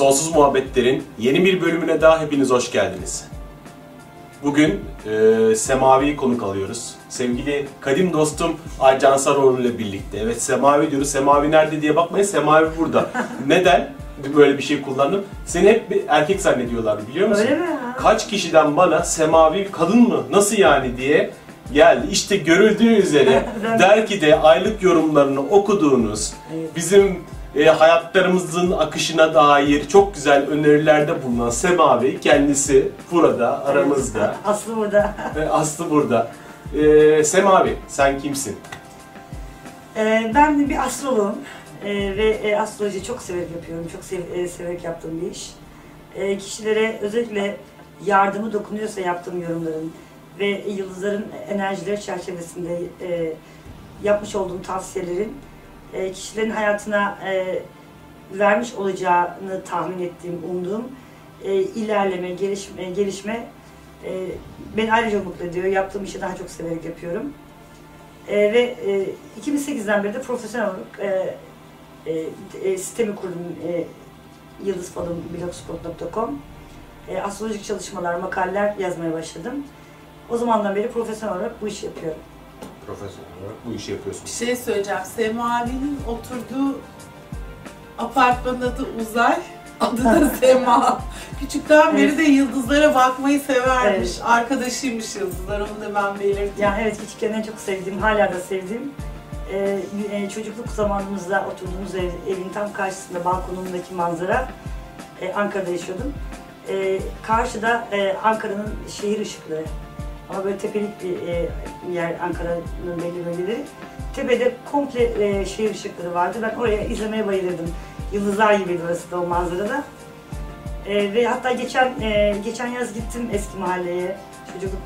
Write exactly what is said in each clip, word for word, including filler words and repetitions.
Sonsuz Muhabbetler'in yeni bir bölümüne daha hepiniz hoş geldiniz. Bugün e, Semavi'yi konuk alıyoruz. Sevgili kadim dostum Aycan Sarıoğlu ile birlikte. Evet, Semavi diyoruz. Semavi nerede diye bakmayın, Semavi burada. Neden böyle bir şey kullandım? Seni hep bir erkek zannediyorlardı, biliyor musun? Öyle mi? Kaç kişiden bana Semavi kadın mı, nasıl yani diye geldi. İşte görüldüğü üzere dergide aylık yorumlarını okuduğunuz, bizim E, hayatlarımızın akışına dair çok güzel önerilerde bulunan Semavi kendisi burada, aramızda. Aslı burada. E, Aslı burada. E, Semavi, sen kimsin? E, ben bir astroloğum e, ve e, astrolojiyi çok severek yapıyorum, çok sev e, severek yaptığım bir iş. E, kişilere özellikle yardımı dokunuyorsa yaptığım yorumların ve yıldızların enerjileri çerçevesinde e, yapmış olduğum tavsiyelerin kişilerin hayatına e, vermiş olacağını tahmin ettiğim, umduğum e, ilerleme, gelişme, gelişme e, beni ayrıca mutlu ediyor. Yaptığım işi daha çok severek yapıyorum. E, ve e, iki bin sekizden beri de profesyonel olarak e, e, sistemi kurdum. E, yıldız falım blogspot nokta com e, Astrolojik çalışmalar, makaleler yazmaya başladım. O zamandan beri profesyonel olarak bu işi yapıyorum. Profesyonel olarak bu işi yapıyorsun. Bir şey söyleyeceğim. Semavi'nin oturduğu apartmanın adı Uzay, adı da Sema. Küçükten beri evet. de yıldızlara bakmayı severmiş. Evet. Arkadaşıymış yıldızlar, onu da ben belirttim. Yani evet, küçükken en çok sevdiğim, hala da sevdiğim, ee, çocukluk zamanımızda oturduğumuz ev, evin tam karşısında balkonumdaki manzara, ee, Ankara'da yaşıyordum. Ee, karşıda e, Ankara'nın şehir ışıkları. Ama böyle tepelik bir yer, Ankara'nın belli bölgeleri. Tepede komple şehir ışıkları vardı. Ben oraya izlemeye bayılırdım. Yıldızlar gibiydi orası da, o manzarada. E, ve hatta geçen e, geçen yaz gittim eski mahalleye, çocukluk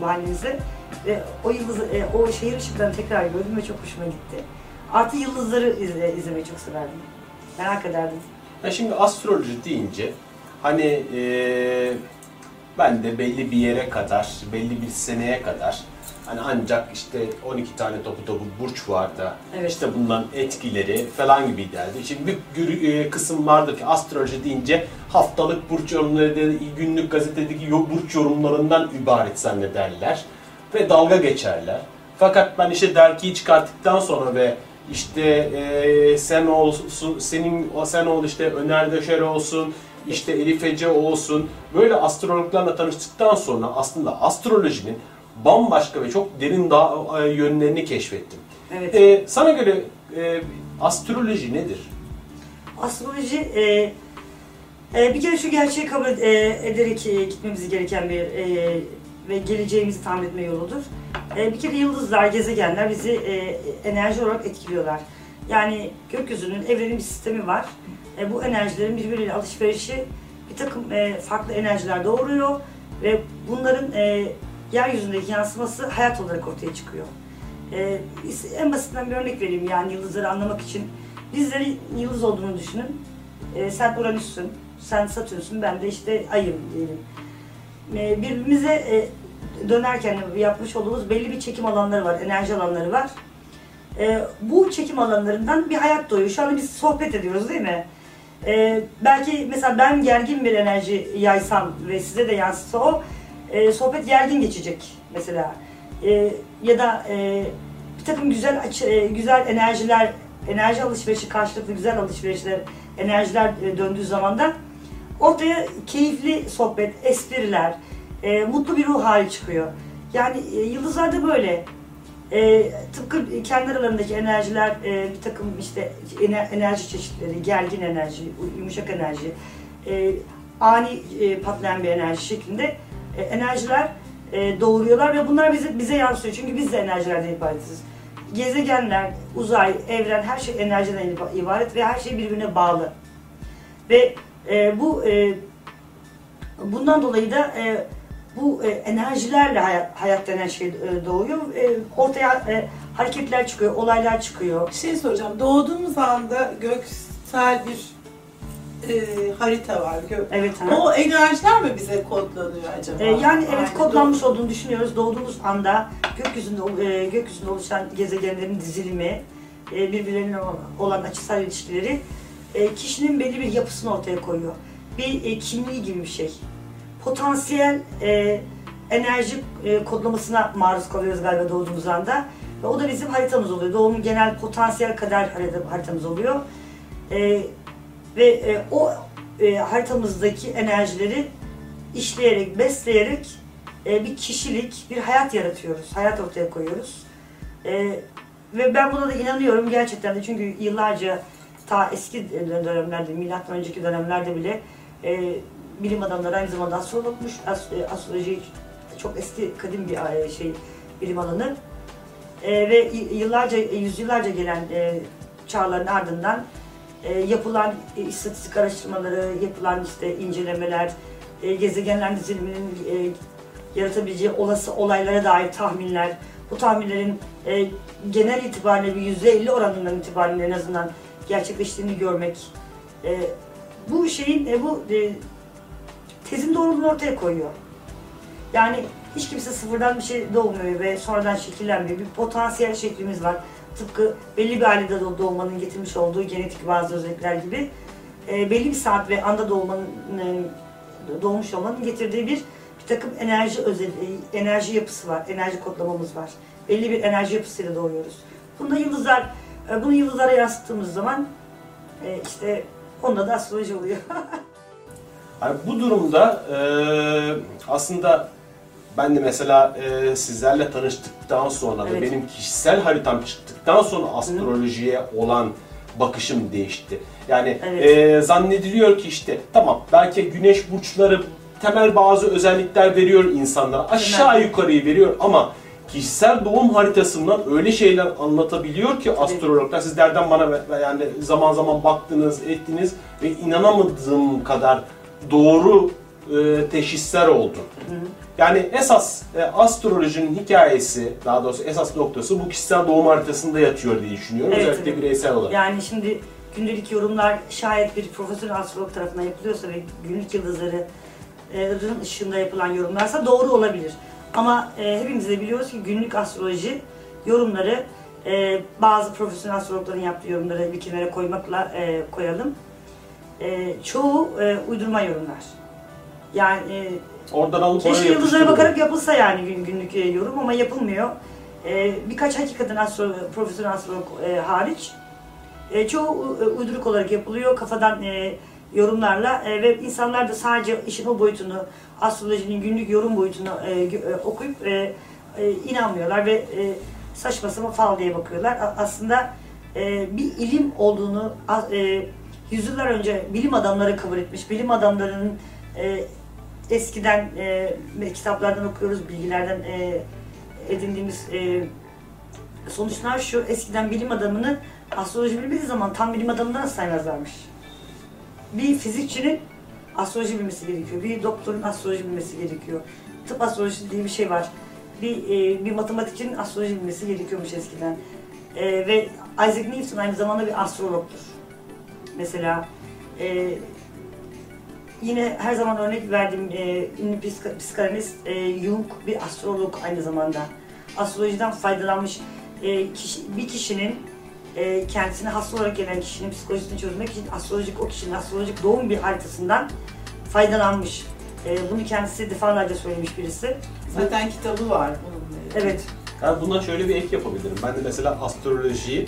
mahallemize. Ve o yıldız, e, o şehir ışıklarını tekrar gördüm ve çok hoşuma gitti. Artı yıldızları izle, izlemeyi çok severdim. Merak ederdim. Ya şimdi astroloji deyince hani e... ben de belli bir yere kadar, belli bir seneye kadar hani ancak işte on iki tane topu topu burç var da evet. işte bunların etkileri falan gibi derdi. Şimdi bir kısım vardır ki astroloji deyince haftalık burç yorumları, günlük gazetedeki burç yorumlarından ibaret zannederler ve dalga geçerler. Fakat ben işte dergiyi çıkarttıktan sonra ve işte e, sen olsun, senin sen ol işte Öner Döşer olsun, İşte Elif Ece olsun, böyle astrologlarla tanıştıktan sonra aslında astrolojinin bambaşka ve çok derin daha yönlerini keşfettim. Evet. Ee, sana göre e, astroloji nedir? Astroloji e, e, bir kere şu gerçeği kabul e, ederek e, gitmemiz gereken bir e, ve geleceğimizi tahmin etme yoludur. E, bir kere yıldızlar, gezegenler bizi e, enerji olarak etkiliyorlar. Yani gökyüzünün, evrenin bir sistemi var. E, bu enerjilerin birbiriyle alışverişi bir takım e, farklı enerjiler doğuruyor ve bunların e, yeryüzündeki yansıması hayat olarak ortaya çıkıyor. E, en basitinden bir örnek vereyim, yani yıldızları anlamak için. Bizleri yıldız olduğunu düşünün. E, sen Uranüs'sün, sen Satürn'sün, ben de işte Ay'ım diyelim. E, birbirimize e, dönerken yapmış olduğumuz belli bir çekim alanları var, enerji alanları var. E, bu çekim alanlarından bir hayat doğuyor. Şu anda biz sohbet ediyoruz, değil mi? Ee, belki mesela ben gergin bir enerji yaysam ve size de yansıtsa o e, sohbet gergin geçecek mesela, e, ya da e, bir takım güzel e, güzel enerjiler, enerji alışverişi, karşılıklı güzel alışverişler, enerjiler e, döndüğü zaman da ortaya keyifli sohbet, espriler, e, mutlu bir ruh hali çıkıyor. Yani e, yıldızlar da böyle e, tıpkı kendi aralarındaki enerjiler, e, bir takım işte enerji çeşitleri, gergin enerji, yumuşak enerji, e, ani e, patlayan bir enerji şeklinde e, enerjiler e, doğuruyorlar ve bunlar bize, bize yansıyor. Çünkü biz de enerjilerden ibaretiz. Gezegenler, uzay, evren, her şey enerjiden ibaret ve her şey birbirine bağlı. Ve e, bu e, bundan dolayı da e, bu e, enerjilerle hayat, hayat denen şey e, doğuyor. E, ortaya e, hareketler çıkıyor, olaylar çıkıyor. Bir şey soracağım. Doğduğumuz anda göksel bir e, harita var. Gök. Evet. Ha. O enerjiler mi bize kodlanıyor acaba? E, yani evet, aynı kodlanmış olduğunu düşünüyoruz. Doğduğumuz anda gökyüzünde, e, gökyüzünde oluşan gezegenlerin dizilimi, e, birbirlerine olan açısal ilişkileri e, kişinin belli bir yapısını ortaya koyuyor. Bir e, kimliği gibi bir şey. Potansiyel e, enerji e, kodlamasına maruz kalıyoruz galiba doğduğumuz anda. Ve o da bizim haritamız oluyor. Doğumun genel potansiyel kader haritamız oluyor. E, ve e, o e, haritamızdaki enerjileri işleyerek, besleyerek e, bir kişilik, bir hayat yaratıyoruz. Hayat ortaya koyuyoruz. E, ve ben buna da inanıyorum gerçekten de, çünkü yıllarca ta eski dönemlerde, milattan önceki dönemlerde bile e, bilim adamları aynı zamanda astrologmuş. As, e, astroloji çok eski, kadim bir şey, bilim alanı. E, ve yıllarca, yüzyıllarca gelen e, çağların ardından e, yapılan e, istatistik araştırmaları, yapılan işte incelemeler, e, gezegenler diziliminin e, yaratabileceği olası olaylara dair tahminler, bu tahminlerin e, genel itibariyle bir yüzde elli oranından itibariyle en azından gerçekleştiğini görmek, e, bu şeyin, e, bu e, tezin doğruluğunu ortaya koyuyor. Yani hiç kimse sıfırdan bir şey doğmuyor ve sonradan şekillenmiyor. Bir potansiyel şeklimiz var. Tıpkı belli bir ailede doğmanın getirmiş olduğu genetik bazı özellikler gibi. E, belli bir saat ve anda doğmanın, e, doğmuş olmanın getirdiği bir, bir takım enerji özelliği, enerji yapısı var, enerji kodlamamız var. Belli bir enerji yapısıyla doğuyoruz. Bunda yıldızlar, e, bunu yıldızlara yansıttığımız zaman e, işte onda da astroloji oluyor. Yani bu durumda e, aslında ben de mesela e, sizlerle tanıştıktan sonra, evet, da benim kişisel haritam çıktıktan sonra astrolojiye, hı, olan bakışım değişti. Yani, evet, e, zannediliyor ki işte tamam, belki güneş burçları temel bazı özellikler veriyor insanlara, aşağı, evet, yukarıyı veriyor ama kişisel doğum haritasından öyle şeyler anlatabiliyor ki astrologlar, sizlerden bana yani zaman zaman baktınız, ettiniz ve inanamadığım kadar doğru e, teşhisler oldu. Hı hı. Yani esas e, astrolojinin hikayesi, daha doğrusu esas noktası bu kişisel doğum haritasında yatıyor diye düşünüyorum. Evet, özellikle, evet, bireysel olarak. Yani şimdi gündelik yorumlar şayet bir profesyonel astrolog tarafından yapılıyorsa ve günlük yıldızların ışığında yapılan yorumlarsa doğru olabilir. Ama e, hepimiz de biliyoruz ki günlük astroloji yorumları, e, bazı profesyonel astrologların yaptığı yorumları bir kenara koymakla e, koyalım. E, çoğu e, uydurma yorumlar. Yani e, oradan alıp keşke yıldızlara bakarak yapılsa yani gün, günlük e, yorum ama yapılmıyor. E, birkaç hakikaten astro, profesyonel astrolog e, hariç e, çoğu e, uyduruk olarak yapılıyor kafadan e, yorumlarla e, ve insanlar da sadece işin o boyutunu, astrolojinin günlük yorum boyutunu e, e, okuyup e, e, inanmıyorlar ve e, saçma sapan fal diye bakıyorlar. A, aslında e, bir ilim olduğunu e, yüzyıllar önce bilim adamları kabul etmiş, bilim adamlarının e, eskiden e, kitaplardan okuyoruz, bilgilerden e, edindiğimiz e, sonuçlar şu: eskiden bilim adamını astroloji bilmediği zaman tam bilim adamından saymazlarmış. Bir fizikçinin astroloji bilmesi gerekiyor, bir doktorun astroloji bilmesi gerekiyor, tıp astrolojisi diye bir şey var, bir, e, bir matematikçinin astroloji bilmesi gerekiyormuş eskiden. E, ve Isaac Newton aynı zamanda bir astrologtur. Mesela e, yine her zaman örnek verdiğim e, ünlü psikanalist e, Jung bir astrolog aynı zamanda. Astrolojiden faydalanmış e, kişi, bir kişinin e, kendisine hasta olarak gelen kişinin psikolojisini çözmek için astrolojik, o kişinin astrolojik doğum bir haritasından faydalanmış. E, bunu kendisi defalarca söylemiş birisi. Zaten kitabı var bunun. Evet. Yani bundan şöyle bir ek yapabilirim. Ben de mesela astrolojiyi,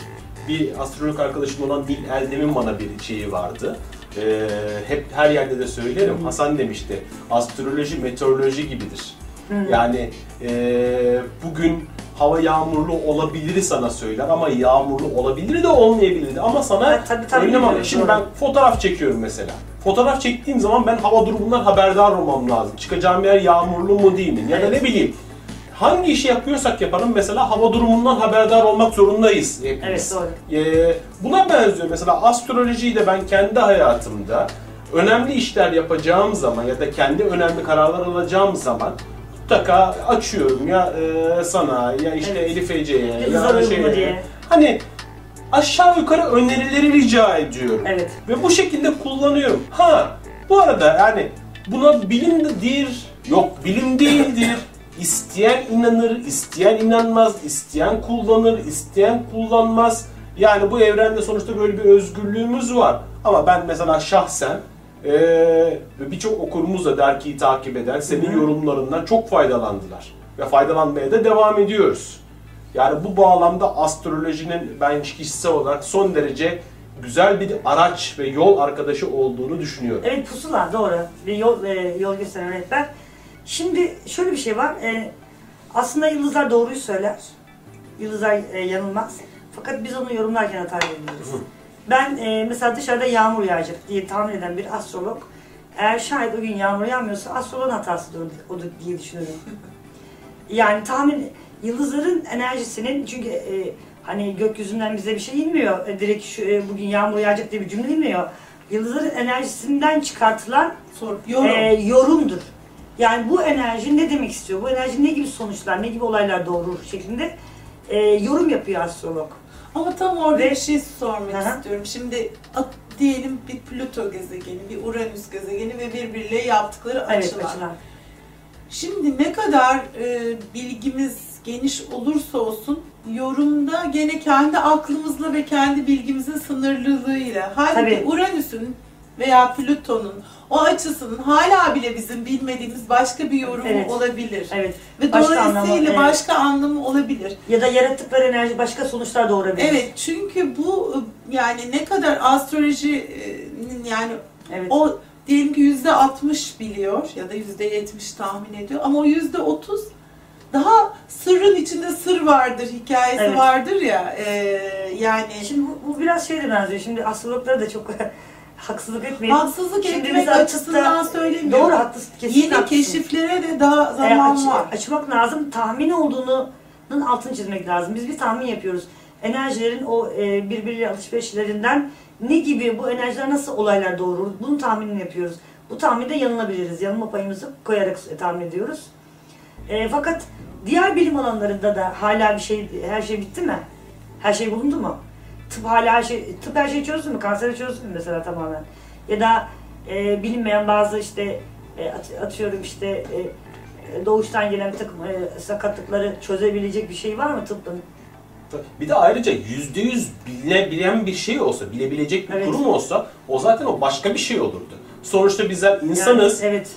bir astrolog arkadaşım olan Bill Eldem'in bana bir şeyi vardı. Ee, hep her yerde de söylerim. Hı. Hasan demişti, astroloji meteoroloji gibidir. Hı. Yani e, bugün hava yağmurlu olabilir sana söyler ama yağmurlu olabilir de olmayabilir de ama sana önlem al. Şimdi ben fotoğraf çekiyorum mesela. Fotoğraf çektiğim zaman ben hava durumundan haberdar olmam lazım. Çıkacağım yer yağmurlu mu değil mi ya da ne bileyim. Hangi işi yapıyorsak yapalım mesela hava durumundan haberdar olmak zorundayız hepimiz. Evet, doğru. Ee, buna benziyor mesela astrolojiyi de ben kendi hayatımda önemli işler yapacağım zaman ya da kendi önemli kararlar alacağım zaman mutlaka açıyorum ya e, sana ya işte, evet, Elif Ece'ye ya şey, hani aşağı yukarı önerileri rica ediyorum, evet, ve bu şekilde kullanıyorum. Ha bu arada yani buna bilimdir yok bilim değildir. İsteyen inanır, isteyen inanmaz, isteyen kullanır, isteyen kullanmaz. Yani bu evrende sonuçta böyle bir özgürlüğümüz var. Ama ben mesela şahsen ee, birçok okurumuz da dergiyi takip eden senin Hı-hı. yorumlarından çok faydalandılar. Ve faydalanmaya da devam ediyoruz. Yani bu bağlamda astrolojinin ben kişisel olarak son derece güzel bir araç ve yol arkadaşı olduğunu düşünüyorum. Evet, pusula doğru. Bir yol, e, yol gösteren rehber. Şimdi şöyle bir şey var. E, aslında yıldızlar doğruyu söyler. Yıldızlar e, yanılmaz. Fakat biz onu yorumlarken hata ediyoruz. Ben e, mesela dışarıda yağmur yağacak diye tahmin eden bir astrolog, eğer şayet o gün yağmur yağmıyorsa astrologun hatası odur diye düşünüyorum. Yani tahmin, yıldızların enerjisinin, çünkü e, hani gökyüzünden bize bir şey inmiyor, e, direkt şu, e, bugün yağmur yağacak diye bir cümle inmiyor. Yıldızların enerjisinden çıkartılan yorum. E, yorumdur. Yani bu enerji ne demek istiyor, bu enerji ne gibi sonuçlar, ne gibi olaylar doğurur şeklinde e, yorum yapıyor astrolog. Ama tam orada Ve, bir şey sormak aha. istiyorum. Şimdi at, diyelim bir Plüto gezegeni, bir Uranüs gezegeni ve birbiriyle yaptıkları açılar. Evet, açılar. Şimdi ne kadar e, bilgimiz geniş olursa olsun yorumda gene kendi aklımızla ve kendi bilgimizin sınırlılığıyla. Halbuki Tabii. Uranüs'ün veya Plüton'un o açısının hala bile bizim bilmediğimiz başka bir yorumu evet. olabilir. Evet. Ve başka dolayısıyla anlamı, evet. başka anlamı olabilir. Ya da yarattıkları enerji başka sonuçlar doğurabilir. Evet, çünkü bu yani ne kadar astrolojinin yani evet. o diyelim ki yüzde altmış biliyor ya da yüzde yetmiş tahmin ediyor ama o yüzde otuz daha sırrın içinde sır vardır, hikayesi evet. vardır ya e, yani. Şimdi bu, bu biraz şeyle benziyor. Şimdi astrologlar da çok haksızlık etmeyin. Haksızlık Şimdi etmek açısından söylemiyorum. Doğru, haklısın. Yeni haklısın. Keşiflere de daha zaman e, aç, var. Açmak lazım. Tahmin olduğunun altını çizmek lazım. Biz bir tahmin yapıyoruz. Enerjilerin o e, birbiriyle alışverişlerinden ne gibi, bu enerjiler nasıl olaylar doğurur? Bunun tahminini yapıyoruz. Bu tahminde yanılabiliriz. Yanılma payımızı koyarak tahmin ediyoruz. E, fakat diğer bilim alanlarında da hala bir şey, her şey bitti mi? Her şey bulundu mu? Tıp hala her şey, tıp her şeyi çözsün mü? Kanseri çözsün mü mesela tamamen? Ya da e, bilinmeyen bazı işte e, atıyorum işte e, doğuştan gelen takım e, sakatlıkları çözebilecek bir şey var mı tıbbın? Bir de ayrıca yüzde yüz bilebilen bir şey olsa, bilebilecek bir evet. durum olsa o zaten o başka bir şey olurdu. Sonuçta bizler insanız. Yani, evet.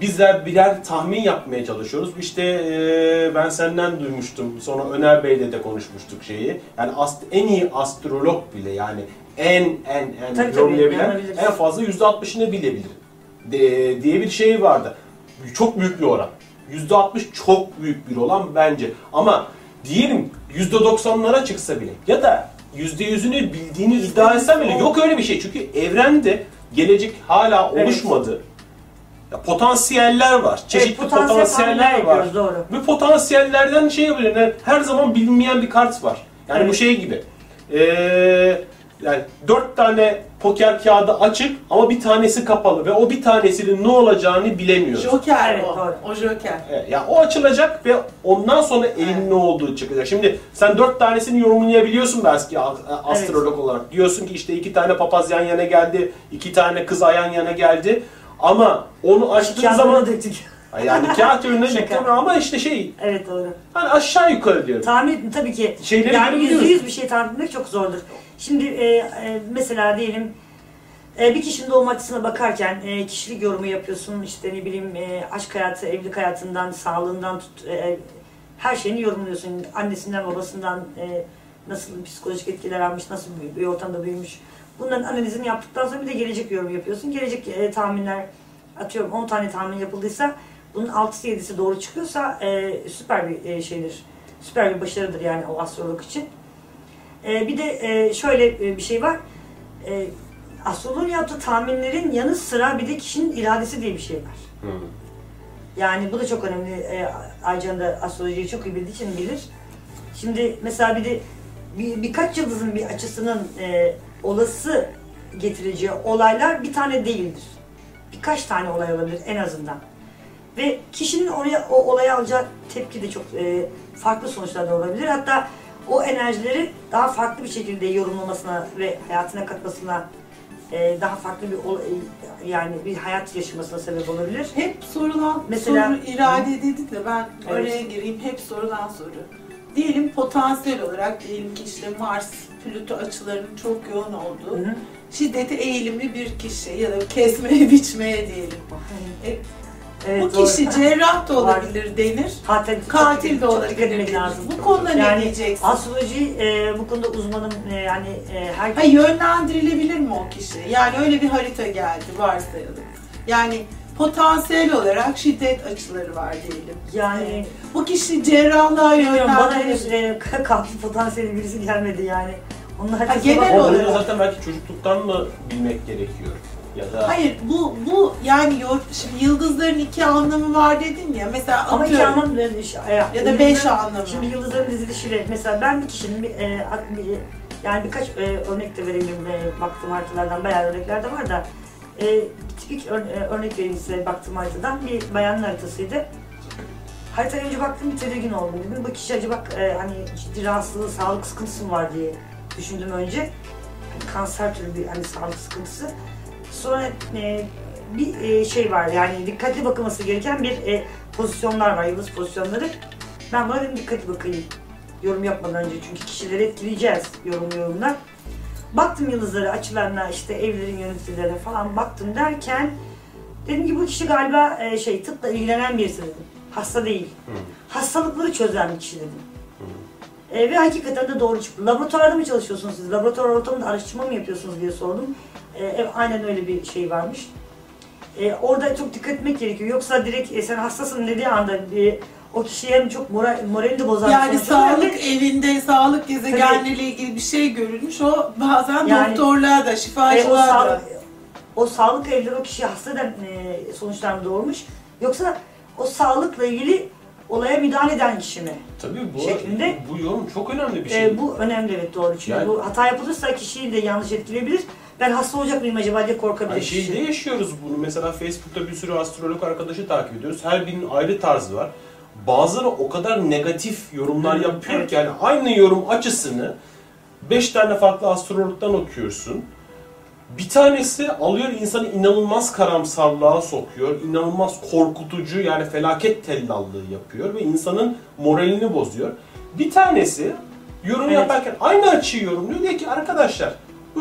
Bizler birer tahmin yapmaya çalışıyoruz. İşte e, ben senden duymuştum, sonra Öner Bey'le de konuşmuştuk şeyi. Yani ast, en iyi astrolog bile yani en en en tabii, yorumlayabilen tabii, en fazla yüzde altmışını bilebilir de, diye bir şey vardı. Çok büyük bir oran. yüzde altmış çok büyük bir olan bence. Ama diyelim yüzde doksanlara çıksa bile ya da yüzde yüzünü bildiğini iddia etsem bile yok öyle bir şey. Çünkü evrende gelecek hala oluşmadı. Evet. Ya potansiyeller var, çeşitli evet, potansiyel potansiyeller var. Bu potansiyellerden şey yapabilir, her zaman bilinmeyen bir kart var. Yani evet. bu şey gibi, ee, yani dört tane poker kağıdı açık ama bir tanesi kapalı ve o bir tanesinin ne olacağını bilemiyoruz. Joker evet, o, o joker. Evet, yani o açılacak ve ondan sonra elin evet. ne olduğu çıkacak. Şimdi sen dört tanesini yorumlayabiliyorsun belki astrolog evet. olarak. Diyorsun ki işte iki tane papaz yan yana geldi, iki tane kız yan yana geldi. Ama onu açtığın zaman yani kağıt önüne diktim ama işte şey evet doğru. Hani aşağı yukarı diyorum. Tahmin tabii ki. Şeyleri yani yüzde yüz bir şey tahmin etmek çok zordur. Şimdi e, e, mesela diyelim e, bir kişinin doğum haritasına bakarken e, kişilik yorumu yapıyorsun, işte ne bileyim e, aşk hayatı, evlilik hayatından, sağlığından tut, e, her şeyini yorumluyorsun. Annesinden, babasından e, nasıl psikolojik etkiler almış, nasıl bir ortamda büyümüş. Bunların analizini yaptıktan sonra bir de gelecek yorum yapıyorsun. Gelecek e, tahminler, atıyorum on tane tahmin yapıldıysa, bunun altısı yedisi doğru çıkıyorsa e, süper bir e, şeydir. Süper bir başarıdır yani o astrolog için. E, bir de e, şöyle bir şey var. E, astrologun yaptığı tahminlerin yanı sıra bir de kişinin iradesi diye bir şey var. Hmm. Yani bu da çok önemli. E, Aycan da astrolojiyi çok iyi bildiği için bilir. Şimdi mesela bir de bir, birkaç yıldızın bir açısının e, olası getireceği olaylar bir tane değildir. Birkaç tane olay olabilir en azından. Ve kişinin oraya o olaya alacağı tepki de çok e, farklı sonuçlar da olabilir. Hatta o enerjileri daha farklı bir şekilde yorumlamasına ve hayatına katmasına e, daha farklı bir olay, yani bir hayat yaşamasına sebep olabilir. Hep sorulan mesela, soru irade dedi de ben evet. oraya gireyim. Hep sorulan soru. Diyelim potansiyel olarak diyelim ki işte Mars Plüto açılarının çok yoğun olduğu, hı hı, şiddete eğilimli bir kişi ya da kesmeye, biçmeye diyelim. Hı hı. E, evet, bu doğru. Kişi cerrah da olabilir denir, katil, katil de olabilir. Lazım. Bu konuda yani, ne diyeceksin? Astroloji e, bu konuda uzmanım e, yani e, her ha, yönlendirilebilir mi o kişi? Yani öyle bir harita geldi varsayalım. Yani potansiyel olarak şiddet açıları var diyelim. Yani bu kişi cerrahlığa yönlendirilebilir. Bana henüz e, katil potansiyeli birisi gelmedi yani. Onlar ha, genel olarak. Onları zaten belki çocukluktan mı bilmek gerekiyor? Da... Hayır, bu bu yani şimdi yıldızların iki anlamı var dedin ya mesela ama atıyorum, iki anlamı ya, ya da beş anlamı. Şimdi yıldızların dizilişiyle mesela ben bir kişinin e, yani birkaç e, örnek de verebilirim e, baktığım haritalardan bayağı örnekler de var da e, tipik ör, e, örnek vereyim size baktığım haritadan bir bayanın haritasıydı. Haritaya önce baktım bir tedirgin oldum dedim bu kişi acaba e, hani ciddi rahatsızlığı, sağlık sıkıntısı mı var diye düşündüm önce yani kanser türü bir hani sağlık sıkıntısı. Sonra e, bir e, şey var yani dikkatli bakılması gereken bir e, pozisyonlar var, yıldız pozisyonları. Ben buna dedim dikkatli bakayım yorum yapmadan önce çünkü kişileri etkileyeceğiz yorum yorumlar. Baktım yıldızlara, açılarına, işte evlerin yöneticilerine falan baktım derken dedim ki bu kişi galiba e, şey tıpla ilgilenen birisi dedim. Hasta değil. Hı. Hastalıkları çözen bir kişi dedim. Hı. E, ve hakikaten de doğru çıktı. Laboratuvarda mı çalışıyorsunuz siz? Laboratuvar ortamında araştırma mı yapıyorsunuz diye sordum. E, aynen öyle bir şey varmış. E, orada çok dikkat etmek gerekiyor. Yoksa direkt e, sen hastasın dediği anda e, o kişiye hem çok moral, moralini de bozar. Yani sağlık yani, evinde, sağlık gezegenleriyle ilgili bir şey görülmüş. O bazen yani, doktorluğa da, şifacılığa e, o sağlık, da. O sağlık evleri o kişiyi hasta eden e, sonuçlarını doğurmuş. Yoksa o sağlıkla ilgili olaya müdahale eden kişi mi? Tabii bu, şeklinde, bu yorum çok önemli bir şey. E, bu önemli evet doğru. Çünkü yani, bu hata yapılırsa kişiyi de yanlış etkileyebilir. Ben hasta olacak mıyım acaba diye korkabilir. Yani şeyde yaşıyoruz bunu. Mesela Facebook'ta bir sürü astrolog arkadaşı takip ediyoruz. Her birinin ayrı tarzı var. Bazıları o kadar negatif yorumlar yapıyor evet. ki yani aynı yorum açısını beş tane farklı astrologdan okuyorsun. Bir tanesi alıyor insanı inanılmaz karamsarlığa sokuyor. İnanılmaz korkutucu yani felaket tellallığı yapıyor ve insanın moralini bozuyor. Bir tanesi yorum evet. yaparken aynı açıyı yorumluyor. Diyor ki arkadaşlar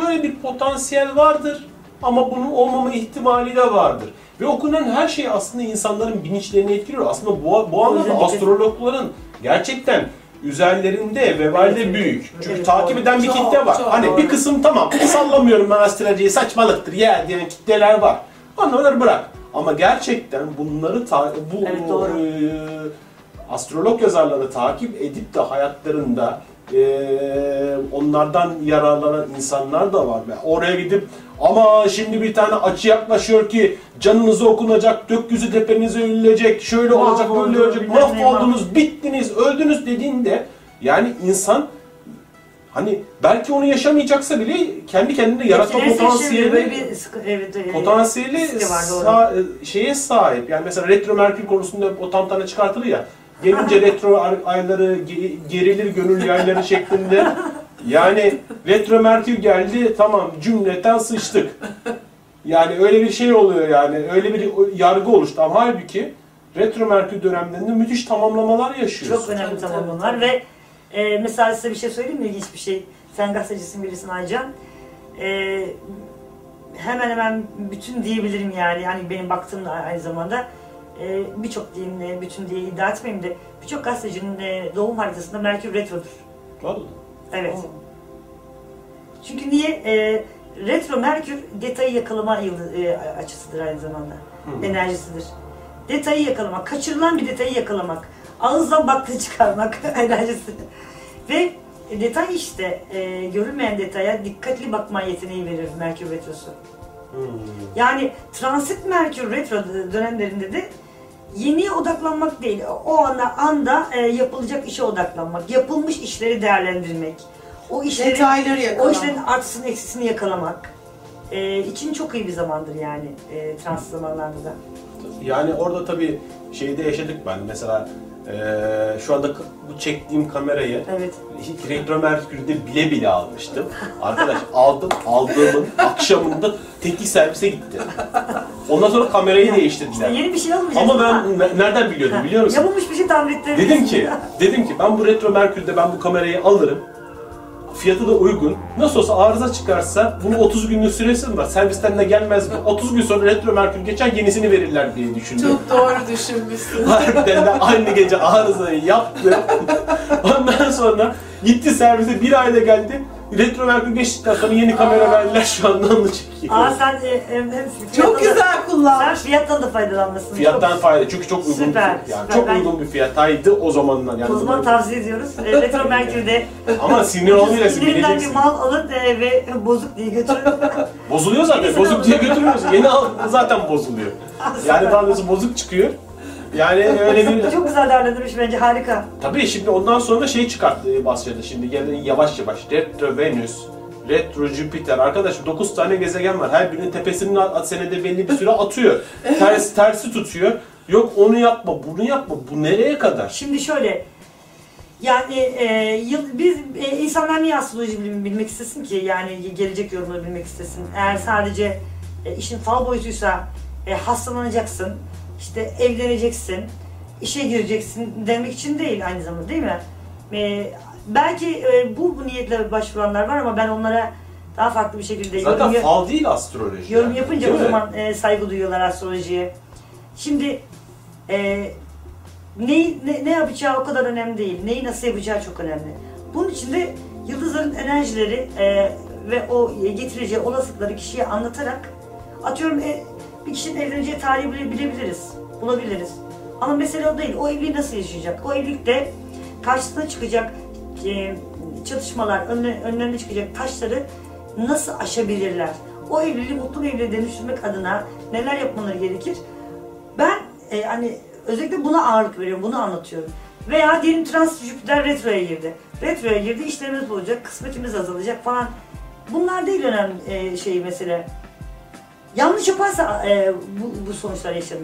böyle bir potansiyel vardır ama bunun olmama ihtimali de vardır. Ve okunan her şey aslında insanların bilinçlerini etkiliyor. Aslında bu, bu anlamda astrologların gerçekten üzerlerinde vebalde evet, büyük. Çünkü evet, takip eden bir çok, kitle var. Çok, hani doğru. bir kısım tamam sallamıyorum ben astrolojiyi saçmalıktır ya diyen kitleler var. Onları bırak. Ama gerçekten bunları ta- bu evet, e, astrolog yazarları takip edip de hayatlarında Ee, onlardan yararlanan insanlar da var. Yani oraya gidip ama şimdi bir tane açı yaklaşıyor ki canınızı okunacak, gökyüzü tepenize ünlecek, şöyle Mah olacak, böyle olacak, mahvoldunuz, bittiniz, öldünüz dediğinde yani insan hani belki onu yaşamayacaksa bile kendi kendine yaratma potansiyeli potansiyeli sa- şeye sahip. Yani mesela retro merkür konusunda o tam tane çıkartılır ya. Gelince retro ayları, gerilir gönül yayları şeklinde. Yani retro merkür geldi, tamam cümleten sıçtık. Yani öyle bir şey oluyor yani, öyle bir yargı oluştu. Ama halbuki retro merkür dönemlerinde müthiş tamamlamalar yaşıyoruz. Çok önemli tamamlamalar ve e, mesela size bir şey söyleyeyim mi? İlginç bir şey. Sen gazetecisin bilirsin Aycan. E, hemen hemen bütün diyebilirim yani, yani benim baktığımda aynı zamanda. Ee, birçok diyeyim, bütün diye iddia etmeyeyim de birçok gazetecinin doğum haritasında Merkür retrodur. Vallahi. Evet. Vallahi. Çünkü niye? E, retro Merkür detayı yakalama e, açısıdır aynı zamanda. Hı. Enerjisidir. Detayı yakalamak, kaçırılan bir detayı yakalamak, ağızdan baktığı çıkarmak enerjisi. Ve detay işte, e, görülmeyen detaya dikkatli bakma yeteneği verir Merkür retrosu. Hı. Yani transit Merkür retro dönemlerinde de yeniye odaklanmak değil, o anda, anda e, yapılacak işe odaklanmak, yapılmış işleri değerlendirmek, o işlerin, o işlerin artısını eksisini yakalamak e, için çok iyi bir zamandır yani e, transit zamanlarda da. Yani orada tabii şeyde yaşadık ben mesela e, şu anda bu çektiğim kamerayı evet. retro merkürde bile bile almıştım. Arkadaş aldım, aldığımın akşamında teknik servise gitti. Ondan sonra kamerayı değiştirdiler. İşte yeni bir şey almayacak. Ama ben ne, nereden biliyordum biliyor musun? Yapılmış bir şey tamir ettiler. Dedim ki, dedim ki ben bu retro merkürde ben bu kamerayı alırım. fiyatı da uygun. Nasıl olsa arıza çıkarsa bunun otuz günlük süresi var. Servisten de gelmez mi? otuz gün sonra elektromerkür geçer, yenisini verirler diye düşündüm. Çok doğru düşünmüşsün. Harbiden de aynı gece arızayı yaptı. Ondan sonra gitti servise, bir ayda geldi. Elektromerkür geçtikten sonra yeni kamera verdiler, şu anda onu çekiyor. Aa sen e, hem çok güzel kullan. Sen fiyattan da faydalanmasın. Fiyattan çok... fayda çünkü çok uygun. Süper, bir, yani süper. Çok ben... uygun bir fiyattaydı o zamanlar. Yani o zaman tavsiye ediyoruz. Elektromerkür'de. Ama sinir olmuyor. Sinirden bir mal alın e, ve bozuk diye götürün. Bozuluyor zaten. Bozuk diye götürmüyorsun. Yeni al zaten bozuluyor. Yani tanesi bozuk çıkıyor. Yani öyle bir... Çok güzel derlendirmiş bence, harika. Tabii şimdi ondan sonra şey çıkarttı Basya'da, şimdi yavaş yavaş Retro Venüs, Retro Jüpiter, arkadaşım dokuz tane gezegen var, her birinin tepesinin senede belli bir süre atıyor. Evet. Ters, tersi tutuyor, yok onu yapma, bunu yapma, bu nereye kadar? Şimdi şöyle, yani e, yıl, biz e, insanlar niye astroloji bilmek istesin ki, yani gelecek yorumları bilmek istesin? Eğer sadece e, işin fal boyutuysa e, hastalanacaksın, İşte evleneceksin, işe gireceksin demek için değil aynı zamanda, değil mi? Ee, belki e, bu, bu niyetle başvuranlar var ama ben onlara daha farklı bir şekilde... Zaten yorum, fal değil astroloji. Yorum yani, yapınca o zaman e, saygı duyuyorlar astrolojiye. Şimdi e, neyi, ne, ne yapacağı o kadar önemli değil, neyi nasıl yapacağı çok önemli. Bunun için de yıldızların enerjileri e, ve o getireceği olasılıkları kişiye anlatarak, atıyorum... E, bir kişinin evleneceği tarihi bilebiliriz, bulabiliriz. Ama mesele o değil, o evliliği nasıl yaşayacak? O evlilikte karşısına çıkacak e, çatışmalar, önüne, önlerine çıkacak taşları nasıl aşabilirler? O evliliği mutlu bir evliliğe dönüştürmek adına neler yapmaları gerekir? Ben e, hani özellikle buna ağırlık veriyorum, bunu anlatıyorum. Veya diyelim trans Jüpiter retroya girdi. Retroya girdi, işlerimiz olacak, kısmetimiz azalacak falan. Bunlar değil önemli e, şey mesele. Yanlış yaparsa e, bu, bu sonuçlar yaşanır.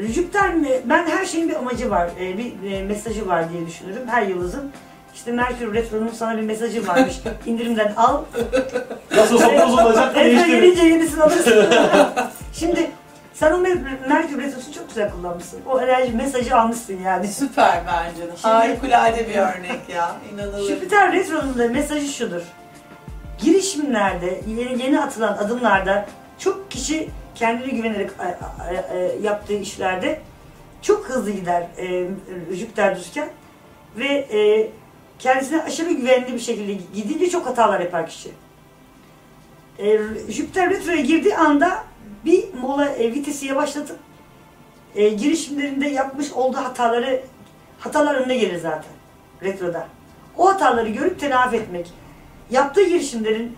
Jüpiter mi? Ben her şeyin bir amacı var, e, bir e, mesajı var diye düşünürüm. Her yıldızın. İşte Merkür Retro'nun sana bir mesajı varmış. İndirimden al. Nasıl olsa bozulacak, değiştirir. Retro gelince yenisini alırsın. Şimdi sen o Merkür Retro'sunu çok güzel kullanmışsın. O enerji mesajı almışsın yani. Süper bence. Harikulade bir örnek ya. İnanılır. Jüpiter Retro'nun da mesajı şudur. Girişimlerde, yeni, yeni atılan adımlarda çok kişi kendine güvenerek e, e, yaptığı işlerde çok hızlı gider e, Jüpiter düşken ve e, kendisine aşırı güvenli bir şekilde gidince çok hatalar yapar kişi. E, Jüpiter retroya girdiği anda bir mola e, vitesi yavaşlatıp e, girişimlerinde yapmış olduğu hataları hatalar önüne gelir zaten retroda. O hataları görüp telafi etmek, yaptığı girişimlerin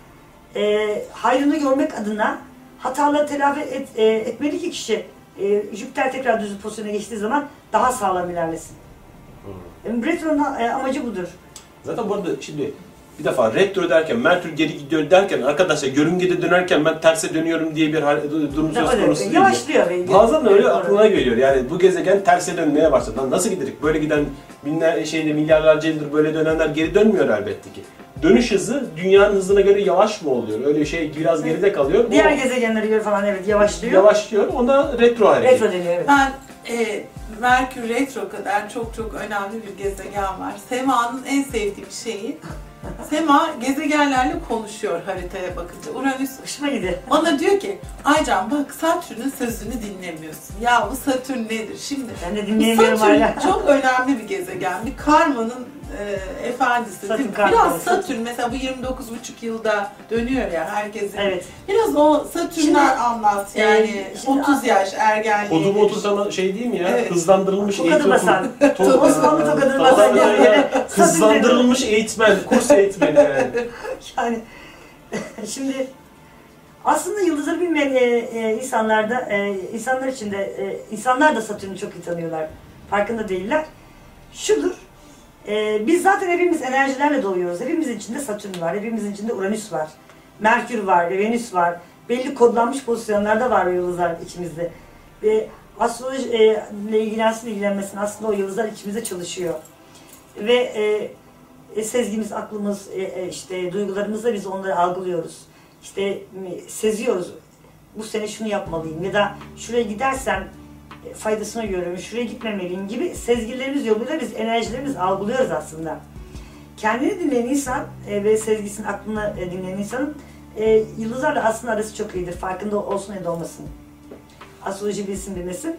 e, hayrını görmek adına hataları telafi et, e, etmeli ki kişi e, Jüpiter tekrar düz pozisyona geçtiği zaman daha sağlam ilerlesin. Hmm. E, retro'nun e, amacı budur. Zaten bu arada şimdi bir defa retro derken, Merkür geri gidiyor derken, arkadaşlar görüngede dönerken ben terse dönüyorum diye bir durum söz konusu değil. Yavaşlıyor. Bazen öyle aklına geliyor yani, bu gezegen terse dönmeye başladı. Lan nasıl giderik? Böyle giden binler, şeyde, milyarlarca yıldır böyle dönenler geri dönmüyor elbette ki. Dönüş hızı dünyanın hızına göre yavaş mı oluyor? Öyle şey biraz geride kalıyor. Diğer o, gezegenlere göre falan evet yavaşlıyor. Yavaşlıyor. Ona retro hareket. Retro deniyor evet. Ben e, Merkür retro kadar çok çok önemli bir gezegen var. Sema'nın en sevdiğim şeyi. Sema gezegenlerle konuşuyor haritaya bakınca. Uranüs hoşuma gidiyor. Bana diyor ki Aycan bak Satürn'ün sözünü dinlemiyorsun. Ya bu Satürn nedir şimdi? Ben de dinleyemiyorum hala. Satürn çok önemli bir gezegen. Bir karmanın e, efendisi. Satürn karma. Biraz Satürn mesela bu yirmi dokuz buçuk yılda dönüyor ya herkesin. Evet. Biraz o Satürn'ler anlat yani şimdi, otuz yaş ergenliği. Kodum otuz sana şey diyeyim ya evet. Hızlandırılmış eğitim. Tokadı basan. Osmanlı tokadı basan. Hızlandırılmış eğitmen. Kurs eğitmeni yani. Yani şimdi aslında yıldızları bilmeyen e, e, insanlarda, e, insanlar için de e, insanlar da Satürn'ü çok iyi tanıyorlar. Farkında değiller. Şudur. Ee, biz zaten hepimiz enerjilerle doğuyoruz. Hepimizin içinde Satürn var, hepimizin içinde Uranüs var, Merkür var, Venüs var. Belli kodlanmış pozisyonlarda var yıldızlar içimizde. Ve astroloji e, ile ilgilensin ilgilenmesin aslında o yıldızlar içimizde çalışıyor. Ve e, e, sezgimiz, aklımız, e, e, işte duygularımızla biz onları algılıyoruz. İşte e, seziyoruz. Bu sene şunu yapmalıyım ya da şuraya gidersem faydasını görüyorum, şuraya gitmemeliyim gibi sezgilerimiz yoluyla biz enerjilerimiz algılıyoruz aslında. kendini dinleyen insan e, ve sezgisini aklına e, dinleyen insanın e, yıldızlarla aslında arası çok iyidir. Farkında olsun ya da olmasın. Astroloji bilsin bilmesin.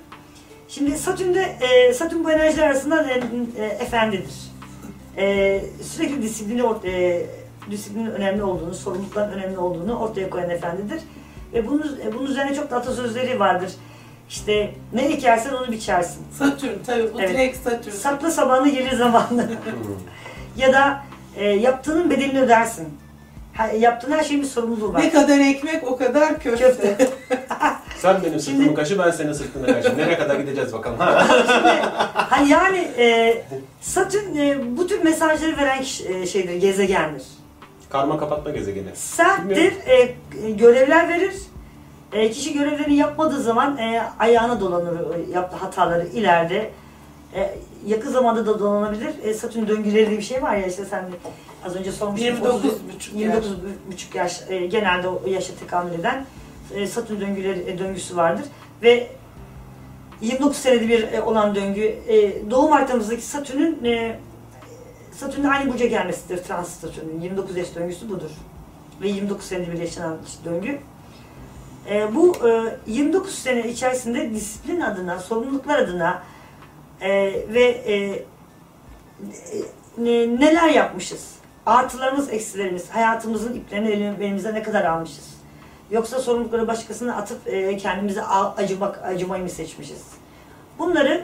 Şimdi Satürn'de e, Satürn bu enerjiler arasında e, e, efendidir. E, sürekli disiplini e, disiplinin önemli olduğunu, sorumlulukların önemli olduğunu ortaya koyan efendidir. Ve bunun, bunun üzerine çok da atasözleri vardır. İşte ne ekersen onu biçersin. Satürn tabii, bu evet. Direkt Satürn. Sapla sabanı gelir zamanı. Ya da e, yaptığının bedelini ödersin. Ha, yaptığın her şeyin bir sorumluluğu var. Ne kadar ekmek o kadar köfte. köfte. Sen benim sırtımı şimdi, kaşı, ben senin sırtını kaşı. Nereye kadar gideceğiz bakalım. Şimdi, hani yani e, Satürn e, bu tür mesajları veren kişi, şeydir, gezegendir. Karma kapatma gezegeni. Serttir, e, görevler verir. E, kişi görevlerini yapmadığı zaman e, ayağına dolanır, yaptığı hataları ileride. E, yakın zamanda da dolanabilir. E, Satürn döngüleri diye bir şey var ya, işte sen az önce sormuştun. yirmi dokuz buçuk yaş e, genelde o yaşa tekamül eden e, Satürn döngüleri e, döngüsü vardır. Ve yirmi dokuz senede bir e, olan döngü e, doğum haritamızdaki Satürn'ün e, Satürn'ün aynı burca gelmesidir. Transit Satürn'ün yirmi dokuz yaş döngüsü budur. Ve yirmi dokuz senede bir yaşanan döngü. E, bu e, yirmi dokuz sene içerisinde disiplin adına, sorumluluklar adına e, ve e, ne, neler yapmışız? Artılarımız, eksilerimiz, hayatımızın iplerini elimizden ne kadar almışız? Yoksa sorumlulukları başkasına atıp e, kendimize acımak, acımayı mı seçmişiz? Bunları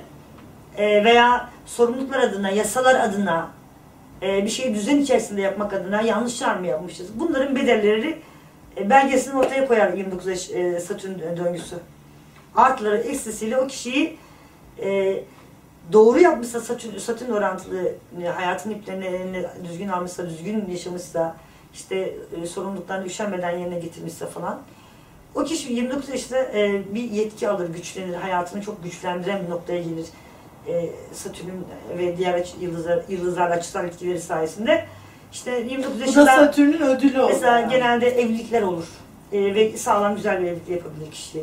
e, veya sorumluluklar adına, yasalar adına, e, bir şeyi düzen içerisinde yapmak adına yanlışlar mı yapmışız? Bunların bedelleri belgesini ortaya koyar yirmi dokuz yaş e, Satürn döngüsü. Artıları eksisiyle o kişiyi e, doğru yapmışsa, Satürn, Satürn orantılı e, hayatının iplerini düzgün almışsa, düzgün yaşamışsa, işte e, sorumluluklarını üşenmeden yerine getirmişse falan, o kişi yirmi dokuz yaşta e, bir yetki alır, güçlenir, hayatını çok güçlendiren bir noktaya gelir. E, Satürn'ün ve diğer yıldızlar, yıldızlarla açısal etkileri sayesinde. İşte yirmi dokuz yaşında, bu da Satürn'ün ödülü olur. Mesela yani. Genelde evlilikler olur. E, ve sağlam güzel bir evlilik yapabilir kişi.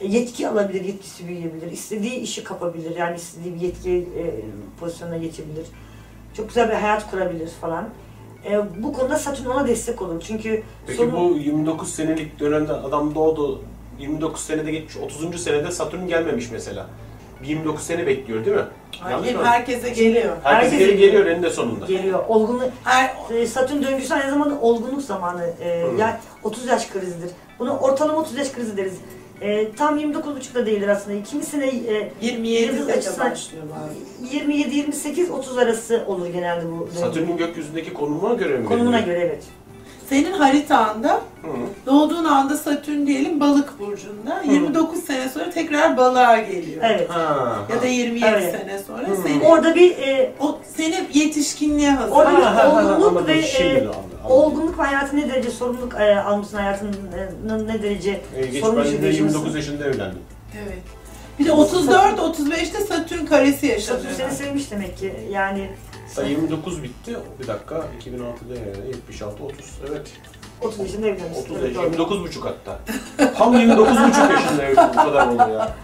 E, yetki alabilir, yetkisi büyüyebilir. İstediği işi kapabilir. Yani istediği bir yetki e, pozisyonuna geçebilir. Çok güzel bir hayat kurabilir falan. E, bu konuda Satürn ona destek olur. Çünkü peki sonu... bu yirmi dokuz senelik dönemde adam doğdu. yirmi dokuz senede geçmiş. otuzuncu senede Satürn gelmemiş mesela. yirmi dokuz sene bekliyor değil mi? Hayır, herkese geliyor. Herkese, herkese geliyor eninde sonunda. Geliyor. Olgunluk. Satürn döngüsü aynı zamanda olgunluk zamanı. Ee, yani otuz yaş krizidir. Bunu ortalama otuz yaş krizi deriz. Ee, tam yirmi dokuz buçuk da değildir aslında. Kimisine e, yirmi yedi açısından başlıyor abi. yirmi yedi yirmi sekiz otuz arası olur genelde bu. Satürn'ün gökyüzündeki konumuna göre mi? Konumuna göre, göre evet. Senin haritanda, hı, doğduğun anda Satürn diyelim Balık burcunda, hı, yirmi dokuz sene sonra tekrar Balığa geliyor. Evet. Ha, ya da yirmi yedi evet. sene sonra. Seni, orada bir e, o seni yetişkinliğe hazır. Orada bir olgunluk ve e, olgunluk hayatın ne derece sorumluluk e, almışsın, hayatının ne derece e, sorumluluk. Ben yirmi dokuz yaşında evlendim. Evet. Bir de otuz dört otuz beşte Satürn karesi yaşadı. Satürn seni sevmiş demek ki. Yani yirmi dokuz bitti. Bir dakika. iki bin altıda yetmiş altı otuz. Evet. otuz yaşında evlenmiş. otuz yaş. yirmi dokuz buçuk hatta. Tam yirmi dokuz buçuk yaşında evlenmiş. Bu kadar oldu ya.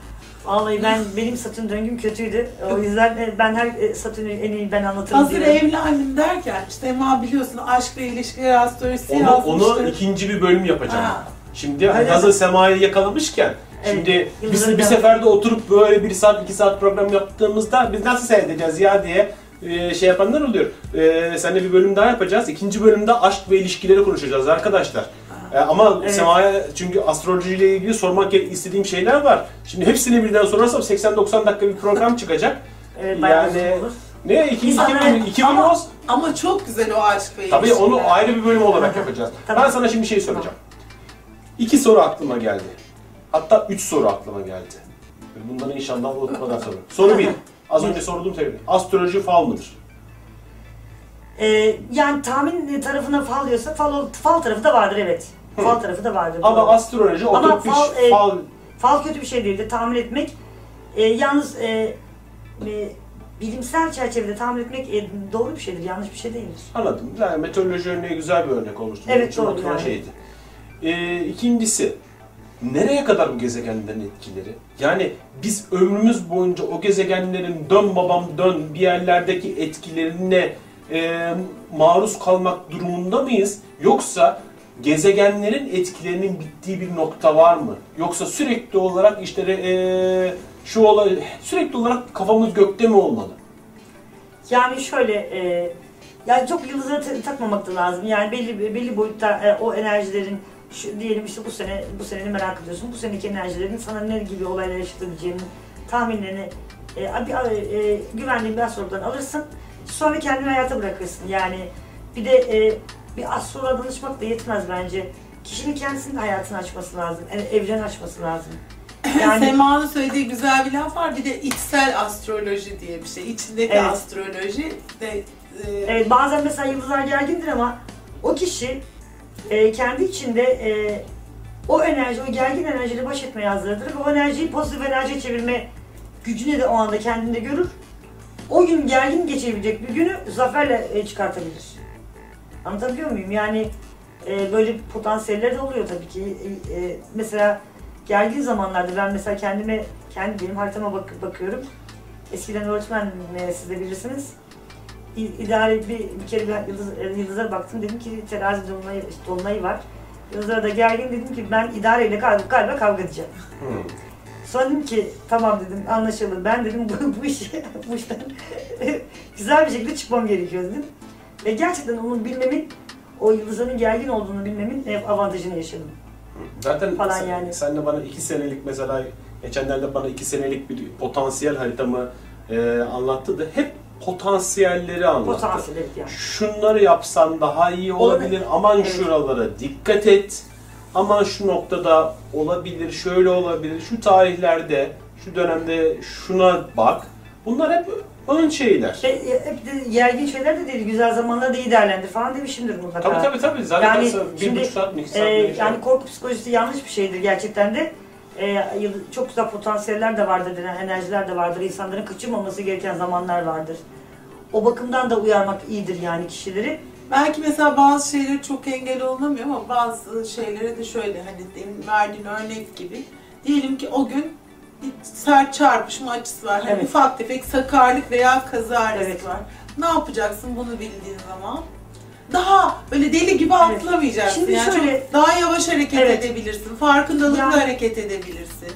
Vallahi ben, benim Satürn döngüm kötüydü. O yüzden ben her Satürn'ü en iyi ben anlatırım. Hazır evlendim derken Sema biliyorsun aşk ve ilişkiler astrolojisi yazmıştır. Onu ikinci bir bölüm yapacağım. Ha. Şimdi öyle hazır mi? Sema'yı yakalamışken şimdi evet, biz bir seferde oturup böyle bir saat iki saat program yaptığımızda biz nasıl seyredeceğiz ya diye Ee, şey yapanlar oluyor. Ee, seninle bir bölüm daha yapacağız. İkinci bölümde aşk ve ilişkileri konuşacağız arkadaşlar. Ee, ama evet. Sema'ya çünkü astrolojiyle ilgili sormak istediğim şeyler var. Şimdi hepsini birden sorarsam seksen doksan dakika bir program çıkacak. Evet, yani ne iki bin iki ama, olsun. Ama çok güzel o aşk ve ilişkiler. Tabii onu ayrı bir bölüm olarak yapacağız. Tamam. Ben sana şimdi şey soracağım. İki soru aklıma geldi. Hatta üç soru aklıma geldi. Bunları inşallah unutmadan soruyorum. Soru bir. Az önce sorduğum terim. Astroloji fal mıdır? Ee, yani tahmin tarafına fal diyorsa fal, fal tarafı da vardır evet. Hı. Fal tarafı da vardır. Ama doğru. Astroloji oturup bir fal, e, fal... Fal kötü bir şey değildi tahmin etmek. E, yalnız e, e, bilimsel çerçevede tahmin etmek e, doğru bir şeydir, yanlış bir şey değildir. Anladım. Yani meteoroloji örneği güzel bir örnek olmuştu. Evet doğru. Yani. Şeydi. E, ikincisi... Nereye kadar bu gezegenlerin etkileri? Yani biz ömrümüz boyunca o gezegenlerin dön babam dön bir yerlerdeki etkilerine e, maruz kalmak durumunda mıyız? Yoksa gezegenlerin etkilerinin bittiği bir nokta var mı? Yoksa sürekli olarak işte e, şu olay, sürekli olarak kafamız gökte mi olmalı? Yani şöyle, e, yani çok yıldızlara takmamak da lazım. Yani belli belli boyutta e, o enerjilerin, şu, diyelim işte bu sene bu seneni merak ediyorsun. Bu seneki enerjilerin sana ne gibi olaylar yaşatabileceğini tahminlerini e, e, e, güvenli bir astrologdan alırsın. Sonra kendini hayata bırakırsın. Yani bir de e, bir astroloğa danışmak da yetmez bence. Kişinin kendisinin hayatını açması lazım, evreni açması lazım. Yani... Sema'nın söylediği güzel bir laf var, bir de içsel astroloji diye bir şey. İçindeki evet. astroloji de... E... Evet, bazen mesela yıldızlar gergindir ama o kişi e, kendi içinde e, o enerji, o gergin enerjiyle baş etmeye hazırdır. O enerjiyi pozitif enerjiye çevirme gücünü de o anda kendinde görür. O gün gergin geçebilecek bir günü zaferle e, çıkartabilir. Anlatabiliyor muyum? Yani e, böyle potansiyeller de oluyor tabii ki. E, e, mesela gergin zamanlarda ben mesela kendime, kendi benim haritama bak bakıyorum. Eskiden öğretmen, e, siz de bilirsiniz. İ, idare bir, bir kere ben yıldız, yıldızlara baktım, dedim ki terazi dolunayı, dolunayı var. Yıldızlara da gergin, dedim ki ben idareyle galiba, galiba kavga edeceğim. Hmm. Sonra dedim ki tamam dedim, anlaşıldı. Ben dedim bu, bu işi, bu işten güzel bir şekilde çıkmam gerekiyor dedim. Ve gerçekten onu bilmemin, o yıldızların gergin olduğunu bilmemin avantajını yaşadım. Zaten falan sen, yani. sen de bana iki senelik mesela, geçenlerde bana iki senelik bir potansiyel haritamı e, anlattı da hep potansiyelleri anlattı. Potansiyel, evet yani. Şunları yapsan daha iyi olabilir, Olur. aman evet. şuralara dikkat et, aman şu noktada olabilir, şöyle olabilir, şu tarihlerde, şu dönemde şuna bak. Bunlar hep ön şeyler. Şey, hep de gergin şeyler de değil, güzel zamanlarda da iyi değerlendir falan demişimdir mutlaka. Tabii tabii tabii. Zaten yani şimdi, bir buçuk saat, iki saat e, yani korku psikolojisi yanlış bir şeydir gerçekten de. E, çok güzel potansiyeller de vardır, enerjiler de vardır, insanların kaçırmaması gereken zamanlar vardır. O bakımdan da uyarmak iyidir yani kişileri. Belki mesela bazı şeylere çok engel olunamıyor ama bazı şeylere de şöyle, hani verdiğin örnek gibi. Diyelim ki o gün sert çarpışma açısı var. Hani evet. Ufak tefek sakarlık veya kaza riski evet. var. Ne yapacaksın bunu bildiğin zaman? Daha böyle deli gibi evet. atlamayacaksın. Şimdi yani şöyle, daha yavaş hareket evet. edebilirsin. Farkındalıkla yani. hareket edebilirsin.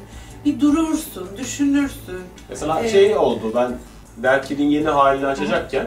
Bir durursun, düşünürsün. Mesela evet. şey oldu, ben Berk'in yeni halini açacakken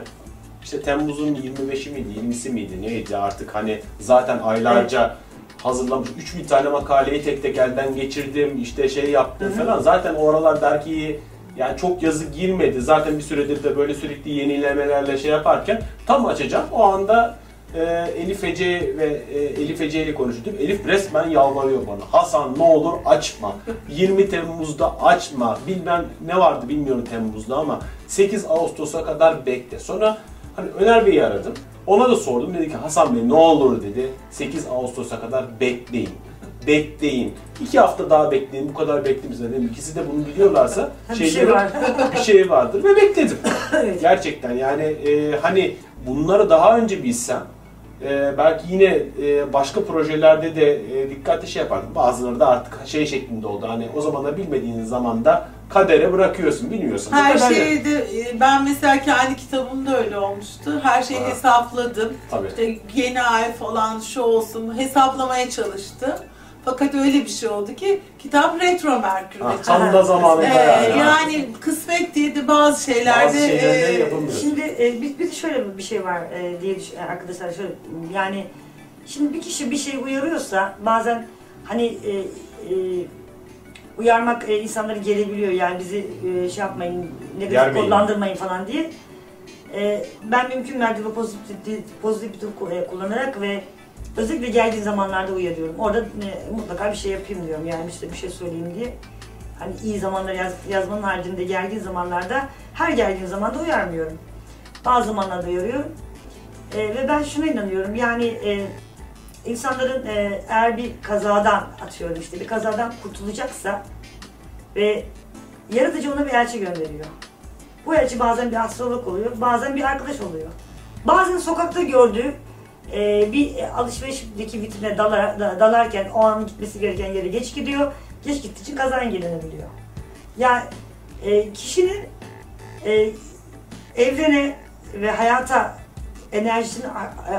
işte Temmuz'un yirmi beşi miydi, yirmisi miydi neydi artık, hani zaten aylarca evet. hazırlamış, üç bin tane makaleyi tek tek elden geçirdim, işte şey yaptım Hı -hı. falan. Zaten o aralar dergiye yani çok yazı girmedi. Zaten bir süredir de böyle sürekli yenilemelerle şey yaparken tam açacağım. O anda e, Elif Ece ve e, Elif Ece ile konuştum. Elif resmen yalvarıyor bana. Hasan ne olur açma. yirmi Temmuz'da açma. Bilmem ne vardı bilmiyorum Temmuz'da ama sekiz Ağustos'a kadar bekle. Sonra hani Öner Bey'i aradım. Ona da sordum, dedi ki Hasan Bey ne olur dedi, sekiz Ağustos'a kadar bekleyin, bekleyin. İki hafta daha bekleyin, bu kadar beklemişler dedim. İkisi de bunu biliyorlarsa şeyleri, bir şey vardır ve bekledim. Evet. Gerçekten yani e, hani bunları daha önce bilsem e, belki yine e, başka projelerde de e, dikkatli şey yapardım. Bazıları da artık şey şeklinde oldu, hani o zaman da bilmediğiniz zaman da kadere bırakıyorsun, bilmiyorsun. Her şeyi de, ben mesela kendi kitabımda öyle olmuştu. Her şeyi ha. hesapladım. Tabii. İşte yeni ay falan şu olsun, hesaplamaya çalıştım. Fakat öyle bir şey oldu ki kitap retro Merkür'de. Ha, tam da zamanında ee, yani. Yani kısmet diye de bazı şeylerde... Bazı şeylerde yapamıyorsun. Şimdi e, bir, bir de şöyle bir şey var e, diye arkadaşlar, şöyle yani şimdi bir kişi bir şey uyarıyorsa bazen hani e, e, uyarmak e, insanları gelebiliyor yani bizi e, şey yapmayın, negatif kodlandırmayın falan diye. E, ben mümkün mertebe pozitif, pozitif e, kullanarak ve özellikle geldiği zamanlarda uyarıyorum. Orada e, mutlaka bir şey yapayım diyorum yani işte bir şey söyleyeyim diye. Hani iyi zamanları yaz, yazmanın haricinde geldiği zamanlarda, her geldiğim zamanda uyarmıyorum. Bazı zamanlarda uyarıyorum. E, ve ben şuna inanıyorum yani e, İnsanların eğer bir kazadan, atıyorum işte bir kazadan kurtulacaksa ve yaratıcı ona bir elçi gönderiyor. Bu elçi bazen bir astrolog oluyor, bazen bir arkadaş oluyor. Bazen sokakta gördüğü e, bir alışverişdeki vitrine dalar, dalarken o an gitmesi gereken yere geç gidiyor, geç gittiği için kaza engellenebiliyor. Yani e, kişinin e, evrene ve hayata enerjisini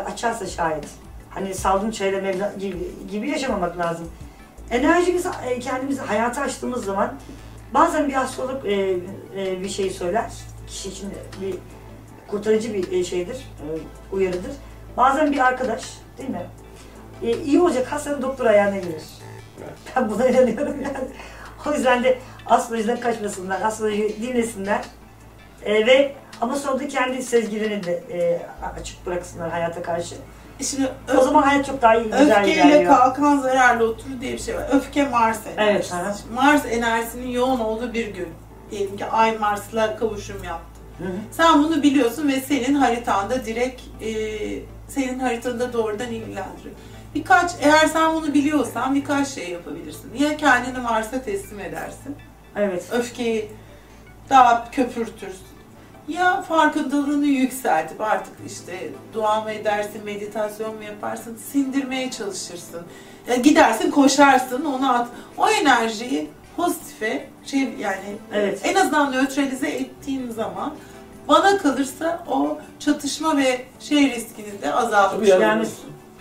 açarsa şayet. Hani saldım çayla mevla gibi, gibi yaşamamak lazım. Enerjimizi, kendimizi hayata açtığımız zaman bazen bir astrolog e, e, bir şey söyler. Kişi için bir kurtarıcı bir şeydir, e, uyarıdır. Bazen bir arkadaş, değil mi? E, iyi olacak hastanın doktor ayağına gelir. Evet. Ben buna inanıyorum yani. O yüzden de astrolojiden kaçmasınlar, astrolojiyi dinlesinler. E, ve ama sonunda kendi sezgilerini de e, açık bıraksınlar hayata karşı. Şimdi o zaman hayat çok daha iyi, güzel ilerliyor. Öfkeyle kalkan zararla oturur diye bir şey var. Öfke Mars enerjisi. Evet, Mars enerjisinin yoğun olduğu bir gün. Diyelim ki Ay Mars'la kavuşum yaptı. Hı hı. Sen bunu biliyorsun ve senin haritanda direkt, e, senin haritada doğrudan ilgilendiriyor. Birkaç, eğer sen bunu biliyorsan birkaç şey yapabilirsin. Ya kendini Mars'a teslim edersin. Evet. Öfkeyi daha köpürtürsün. Ya farkındalığını yükseltip artık işte dua mı edersin, meditasyon mu yaparsın, sindirmeye çalışırsın. Ya gidersin, koşarsın, ona at. O enerjiyi pozitife, şey yani evet. En azından nötralize ettiğim zaman bana kalırsa o çatışma ve şey riskini de azaltır. Yani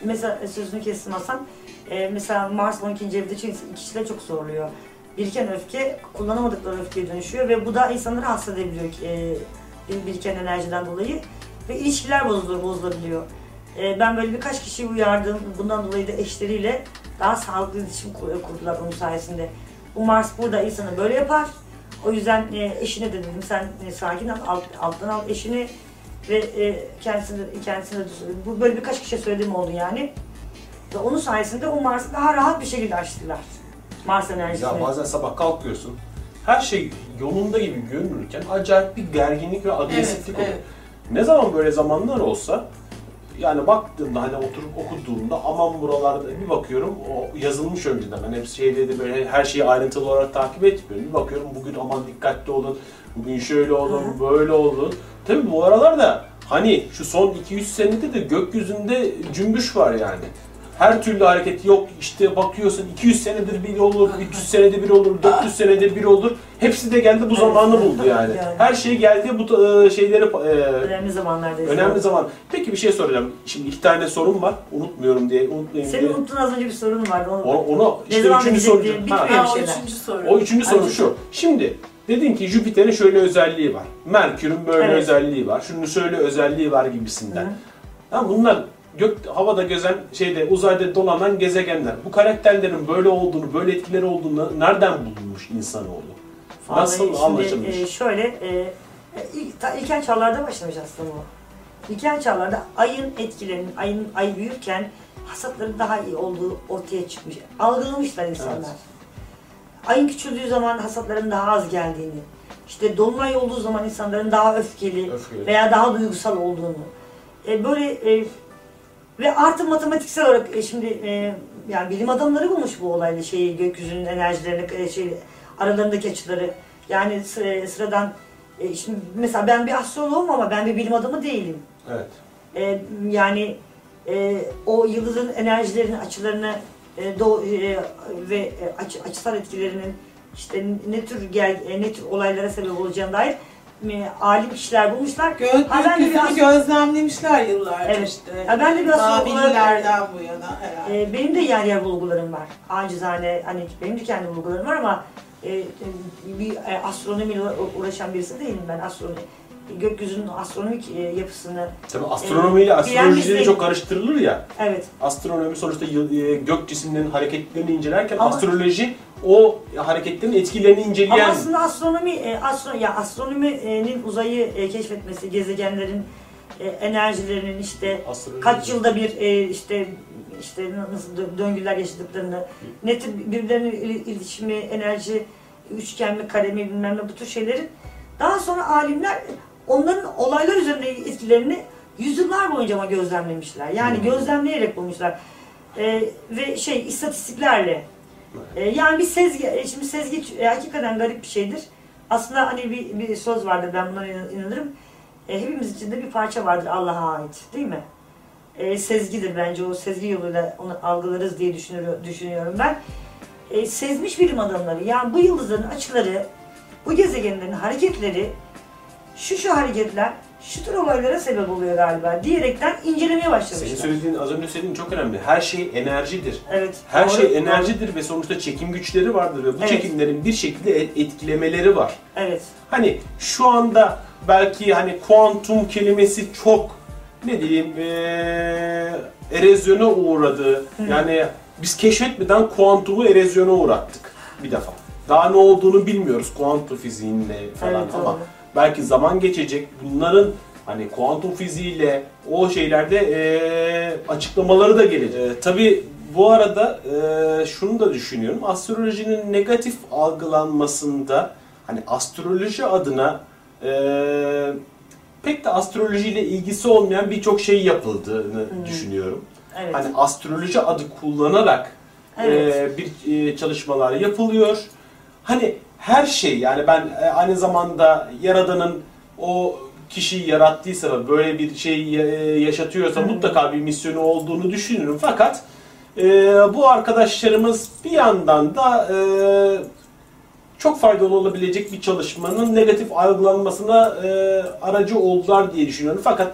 mesela sözünü kestim Hasan, ee, mesela Mars on ikinci evde kişiler çok zorluyor. Biriken öfke, kullanamadıkları öfkeye dönüşüyor ve bu da insanları hasta edebiliyor. Ee, biriken enerjiden dolayı ve ilişkiler bozulur, bozulabiliyor. Ee, ben böyle birkaç kişiyi uyardım. Bundan dolayı da eşleriyle daha sağlıklı iletişim kurdular onun sayesinde. Bu Mars burada insanı böyle yapar. O yüzden e, eşine de dedim sen e, sakin al, alt, alttan al eşini ve e, kendisine, kendisine de bu böyle birkaç kişiye söylediğim oldu yani. Ve onun sayesinde o Mars'ı daha rahat bir şekilde açtılar. Mars enerjisini. Ya bazen sabah kalkıyorsun. Her şey yolunda gibi görünürken acayip bir gerginlik ve agresiflik evet, oluyor. Evet. Ne zaman böyle zamanlar olsa, yani baktığımda hani oturup okuduğumda aman buralarda bir bakıyorum o yazılmış önceden. Ben hep şeyleri böyle her şeyi ayrıntılı olarak takip etmiyorum. Bir bakıyorum bugün aman dikkatli olun, bugün şöyle olun, hı-hı, böyle olun. Tabii bu aralar da hani şu son iki üç senede de gökyüzünde cümbüş var yani. Her türlü hareket yok işte bakıyorsun iki yüz senedir bir olur, üç yüz senede bir olur, dört yüz senede bir olur. Hepsi de geldi bu zamanı buldu yani. Her şey geldi bu şeyleri... Önemli zamanlardayız. Önemli zaman. Peki bir şey soracağım. Şimdi iki tane sorum var. Unutmuyorum diye, unutmayayım diye. Senin unuttuğun az önce bir sorun vardı. Ona, ona işte üçüncü soru. Ha, o üçüncü soru. O üçüncü soru şu. Şimdi dedin ki Jüpiter'in şöyle özelliği var. Merkür'ün böyle evet, özelliği var. Şunun şöyle özelliği var gibisinden. Hı. Ya bunlar... Gök, havada gözen, şeyde uzayda dolanan gezegenler. Bu karakterlerin böyle olduğunu, böyle etkileri olduğunu nereden bulunmuş insanoğlu? Nasıl şimdi, anlaşılmış? E, şöyle, e, ilk, ta, ilkel çağlarda başlamış aslında bu. İlkel çağlarda ayın etkilerinin, ayın, ay büyürken hasatların daha iyi olduğu ortaya çıkmış. Algılamışlar insanlar. Evet. Ayın küçüldüğü zaman hasatların daha az geldiğini, işte dolunay olduğu zaman insanların daha öfkeli, öfkeli. Veya daha duygusal olduğunu. E, böyle... E, Ve artı matematiksel olarak e, şimdi e, yani bilim adamları bulmuş bu olayla şeyi, gökyüzünün enerjilerini, e, şey, aralarındaki açıları. Yani e, sıradan, e, şimdi mesela ben bir astroloğum ama ben bir bilim adamı değilim. Evet. E, yani e, o yıldızın enerjilerinin açılarını e, do, e, ve e, aç, açısal etkilerinin işte ne tür gel, e, ne tür olaylara sebep olacağına dair alim kişiler bulmuşlar. Gökyüzünü gözlemlemişler yıllardır evet, işte. Ha, ben de biraz Babillerden olarak, bu yana herhalde. E, benim de yer yer bulgularım var. Acizane hani benim de kendi bulgularım var ama e, bir e, astronomiyle uğraşan birisi değilim ben. Astronomi, gökyüzünün astronomik e, yapısını. Tabii astronomiyle e, astrolojileri çok karıştırılır ya. Evet. Astronomi sonuçta e, gök cisimlerinin hareketlerini incelerken ama, astroloji o hareketlerin etkilerini inceleyen... Ama aslında astronomi, astro, ya astronominin uzayı keşfetmesi, gezegenlerin enerjilerinin işte astronomi kaç yılda bir işte işte nasıl döngüler yaşadıklarını, ne tür birbirlerinin iletişimi, enerji, üçgen mi, kare mi bilmem ne bu tür şeylerin daha sonra alimler onların olaylar üzerinde etkilerini yüzyıllar boyunca ama gözlemlemişler. Yani hmm. gözlemleyerek bulmuşlar. Ee, ve şey istatistiklerle. Yani bir sezgi, şimdi sezgi e, hakikaten garip bir şeydir. Aslında hani bir, bir söz vardır, ben buna inanırım. E, hepimiz içinde bir parça vardır Allah'a ait, değil mi? E, sezgidir bence, o sezgi yoluyla onu algılarız diye düşünüyorum ben. E, sezmiş bilim adamları, yani bu yıldızların açıları, bu gezegenlerin hareketleri, şu şu hareketler, şu tür olaylara sebep oluyor galiba diyerekten incelemeye başlamışlar. Senin söylediğin, az önce söylediğin çok önemli. Her şey enerjidir. Evet. Her doğru, şey enerjidir doğru. Ve sonuçta çekim güçleri vardır ve bu evet. çekimlerin bir şekilde etkilemeleri var. Evet. Hani şu anda belki hani kuantum kelimesi çok ne diyeyim ee, erozyona uğradı. Hı. Yani biz keşfetmeden kuantumu erozyona uğrattık bir defa. Daha ne olduğunu bilmiyoruz kuantum fiziğinle falan evet, ama. Doğru. Belki zaman geçecek, bunların hani kuantum fiziğiyle o şeylerde ee, açıklamaları da gelecek. E, tabii bu arada e, şunu da düşünüyorum, astrolojinin negatif algılanmasında hani astroloji adına e, pek de astrolojiyle ilgisi olmayan birçok şey yapıldığını hmm. düşünüyorum. Evet. Hani astroloji adı kullanarak evet. e, bir e, çalışmalar yapılıyor. Hani her şey, yani ben aynı zamanda Yaradan'ın o kişiyi yarattıysa ve böyle bir şey yaşatıyorsa hmm. mutlaka bir misyonu olduğunu düşünürüm. Fakat e, bu arkadaşlarımız bir yandan da e, çok faydalı olabilecek bir çalışmanın negatif algılanmasına e, aracı oldular diye düşünüyorum. Fakat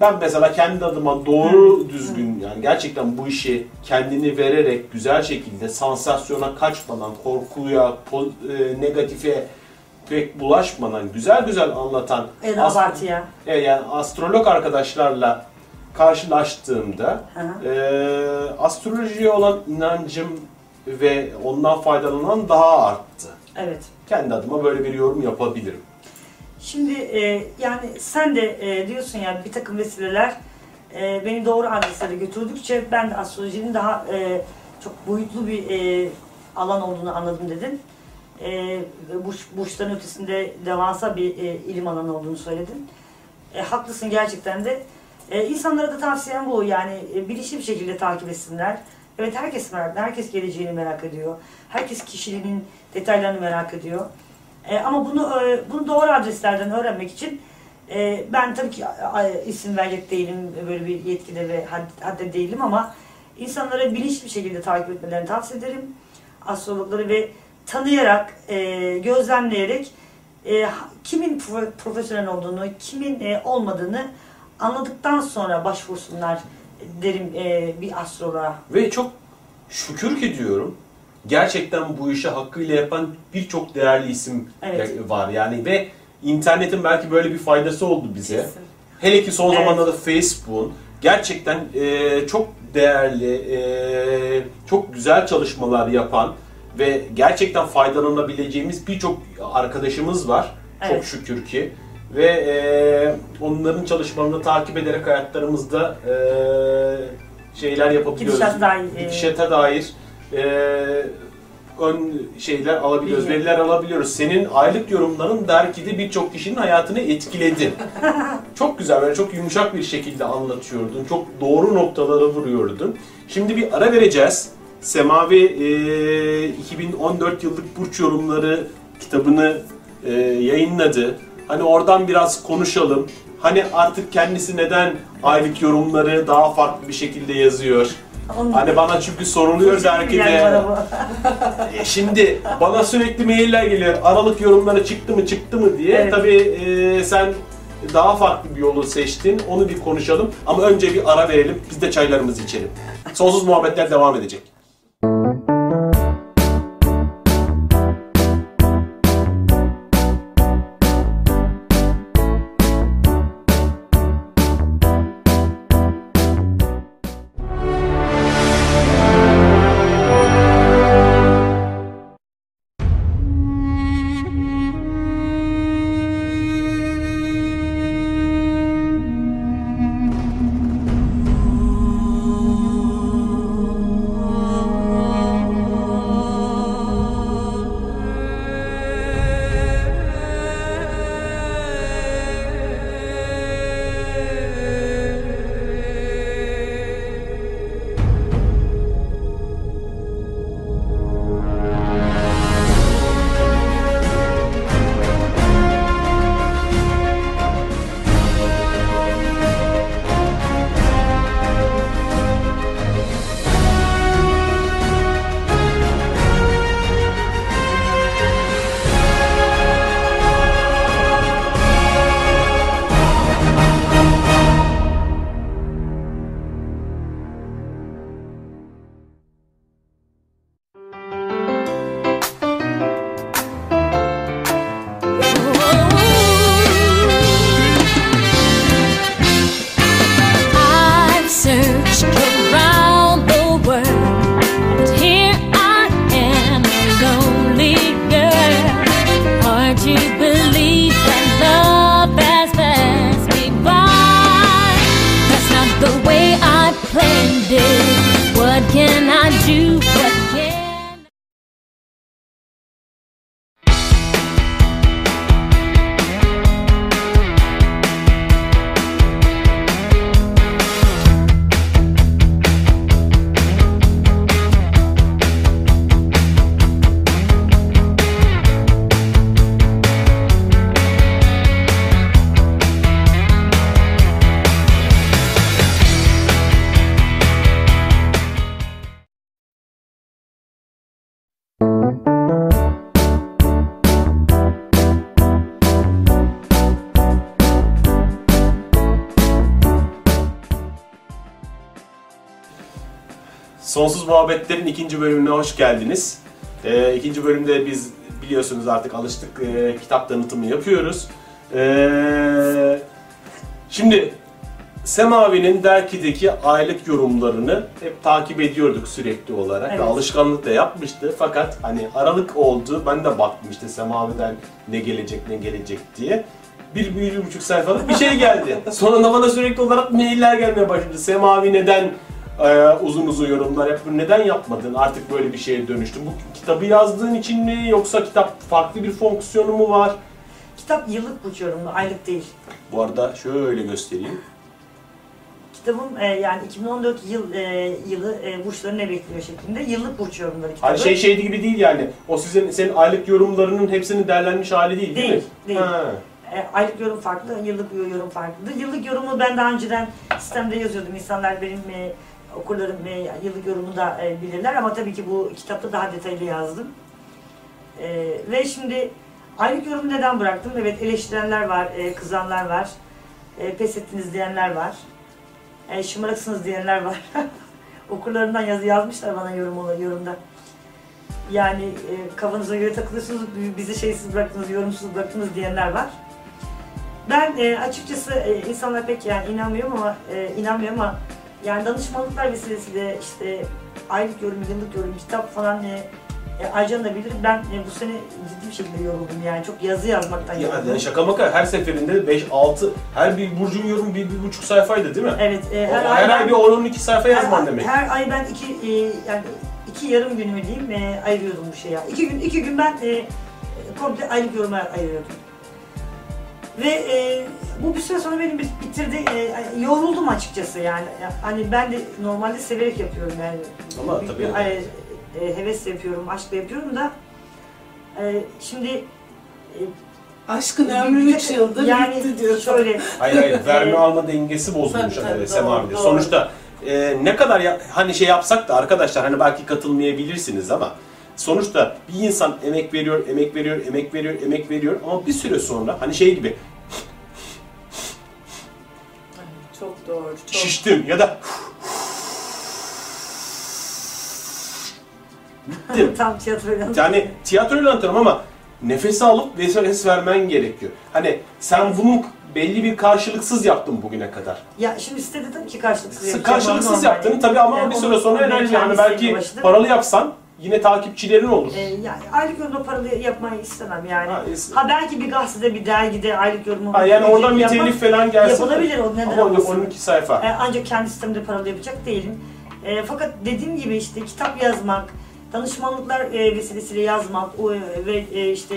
ben mesela kendi adıma doğru hmm. düzgün, yani gerçekten bu işi kendini vererek güzel şekilde sansasyona kaçmadan, korkuya, e, negatife pek bulaşmadan, güzel güzel anlatan en abartıya. E, yani astrolog arkadaşlarla karşılaştığımda e, astrolojiye olan inancım ve ondan faydalanan daha arttı. Evet. Kendi adıma böyle bir yorum yapabilirim. Şimdi e, yani sen de e, diyorsun ya, bir takım vesileler e, beni doğru adreslere götürdükçe ben de astrolojinin daha e, çok boyutlu bir e, alan olduğunu anladım dedin. E, burç, burçların ötesinde devasa bir e, ilim alanı olduğunu söyledin. E, haklısın gerçekten de. E, insanlara da tavsiyem bu, yani e, bilinçli bir şekilde takip etsinler. Evet, herkes merak, herkes geleceğini merak ediyor. Herkes kişiliğinin detaylarını merak ediyor. E, ama bunu e, bunu doğru adreslerden öğrenmek için e, ben tabii ki a, a, isim verecek değilim, böyle bir yetkide ve had, hadde değilim ama insanlara bilinçli bir şekilde takip etmelerini tavsiye ederim. Astrologları ve tanıyarak, e, gözlemleyerek e, kimin profesyonel olduğunu, kimin e, olmadığını anladıktan sonra başvursunlar derim e, bir astroloğa. Ve çok şükür ki diyorum, gerçekten bu işi hakkıyla yapan birçok değerli isim evet. var yani ve internetin belki böyle bir faydası oldu bize. Kesin. Hele ki son evet. zamanlarda Facebook'un gerçekten e, çok değerli, e, çok güzel çalışmalar yapan ve gerçekten faydalanabileceğimiz birçok arkadaşımız var. Evet. Çok şükür ki ve e, onların çalışmalarını takip ederek hayatlarımızda e, şeyler yapabiliyoruz. Gidişata dair. Gidişata dair. Ee, ön şeyler alabiliyoruz, veriler alabiliyoruz. Senin aylık yorumların belki de birçok kişinin hayatını etkiledi. Çok güzel, böyle çok yumuşak bir şekilde anlatıyordun. Çok doğru noktalara vuruyordun. Şimdi bir ara vereceğiz. Semavi e, iki bin on dört yıllık burç yorumları kitabını e, yayınladı. Hani oradan biraz konuşalım. Hani artık kendisi neden aylık yorumları daha farklı bir şekilde yazıyor? Anladım. Hani bana çünkü soruluyor belki de. E şimdi bana sürekli mailler geliyor. Aralık yorumları çıktı mı çıktı mı diye. Evet. Tabii e, sen daha farklı bir yolu seçtin. Onu bir konuşalım. Ama önce bir ara verelim. Biz de çaylarımızı içelim. Sonsuz muhabbetler devam edecek. you again. Sonsuz Muhabbetlerin ikinci bölümüne hoş geldiniz. Ee, ikinci bölümde biz biliyorsunuz artık alıştık, e, kitap tanıtımı yapıyoruz. Ee, şimdi Semavi'nin Derki'deki aylık yorumlarını hep takip ediyorduk sürekli olarak. Evet. Alışkanlıkla yapmıştı fakat hani Aralık oldu, ben de baktım işte Semavi'den ne gelecek ne gelecek diye. Bir, bir, bir buçuk sayfalık bir şey geldi. Sonra bana sürekli olarak mailler gelmeye başladı. Semavi neden... Ee, uzun uzun yorumlar yap. Neden yapmadın? Artık böyle bir şeye dönüştün. Bu kitabı yazdığın için mi? Yoksa kitap farklı bir fonksiyonu mu var? Kitap yıllık bu yorumlu, aylık değil. Bu arada şöyle göstereyim. Kitabım e, yani iki bin on dört yıl e, yılı e, burçları ne bekliyor şeklinde yıllık burç yorumları kitabı. Hani şey şey gibi değil yani. O sizin senin aylık yorumlarının hepsinin derlenmiş hali değil, değil, değil mi? Değil. Ha. Aylık yorum farklı, yıllık yorum farklı. Yıllık yorumu ben daha önceden sistemde yazıyordum. İnsanlar benim e, okurların e, yıllık yorumunu da e, bilirler ama tabii ki bu kitapta daha detaylı yazdım. E, ve şimdi aylık yorumu neden bıraktım? Evet, eleştirenler var, e, kızanlar var, e, pes ettiniz diyenler var, e, şımarıksınız diyenler var. Okurlarından yazı yazmışlar bana yorum, yorumda. Yani e, kafanıza göre takılıyorsunuz, bizi şeysiz bıraktınız, yorumsuz bıraktınız diyenler var. Ben e, açıkçası e, insanlar pek yani inanmıyorum ama e, inanmıyor ama yani danışmanlıklar vesilesiyle işte aylık yorum, yıllık yorum, kitap falan e, e, Aycan da bilir. Ben e, bu sene ciddi bir şekilde yoruldum yani çok yazı yazmaktan ya yoruldum. Yani şaka maka her seferinde beş altı, her bir burcun yorumu bir, bir buçuk sayfaydı değil mi? Evet. E, her o, ay, her ay ben, bir on on iki sayfa yazman demek. Her ay ben iki, e, yani iki yarım günümü diyeyim e, ayırıyordum bu şeye. İki gün, iki gün ben e, komple aylık yoruma ayırıyordum. Ve e, bu bir süre sonra beni bitirdi, e, yoruldum açıkçası yani. Hani ben de normalde severek yapıyorum yani. Ama tabii bir, yani. E, hevesle yapıyorum, aşkla yapıyorum da e, şimdi... E, aşkın ömrü üç yıldır yani bitti diyor. Şöyle, hayır hayır, verme alma dengesi bozulmuş hani Semavi'de. Sonuçta e, ne kadar ya, hani şey yapsak da arkadaşlar hani belki katılmayabilirsiniz ama... Sonuçta bir insan emek veriyor, emek veriyor, emek veriyor, emek veriyor ama bir süre sonra hani şey gibi çok doğru, çok... şiştim ya da bittim. Tam tiyatroyla yani tiyatroyla anlatıyorum ama nefes alıp nefes vermen gerekiyor. Hani sen bunu belli bir karşılıksız yaptın bugüne kadar. Ya şimdi size dedim ki karşılıksız yaptın. Karşılıksız yaptın tabii ama yani bir süre sonra enerji yani belki başladım. Paralı yapsan yine takipçilerin olur. Ee, yani aylık yorumla paralı yapmayı istemem yani. Ha, ha belki bir gazetede, bir dergide aylık yorumu... Ha yani oradan bir telif falan gelsin. Yapılabilir o neden olmasın. Ama on iki sayfa. Ee, ancak kendi sistemde paralı yapacak değilim. Ee, fakat dediğim gibi işte kitap yazmak, danışmanlıklar e, vesilesiyle yazmak e, ve e, işte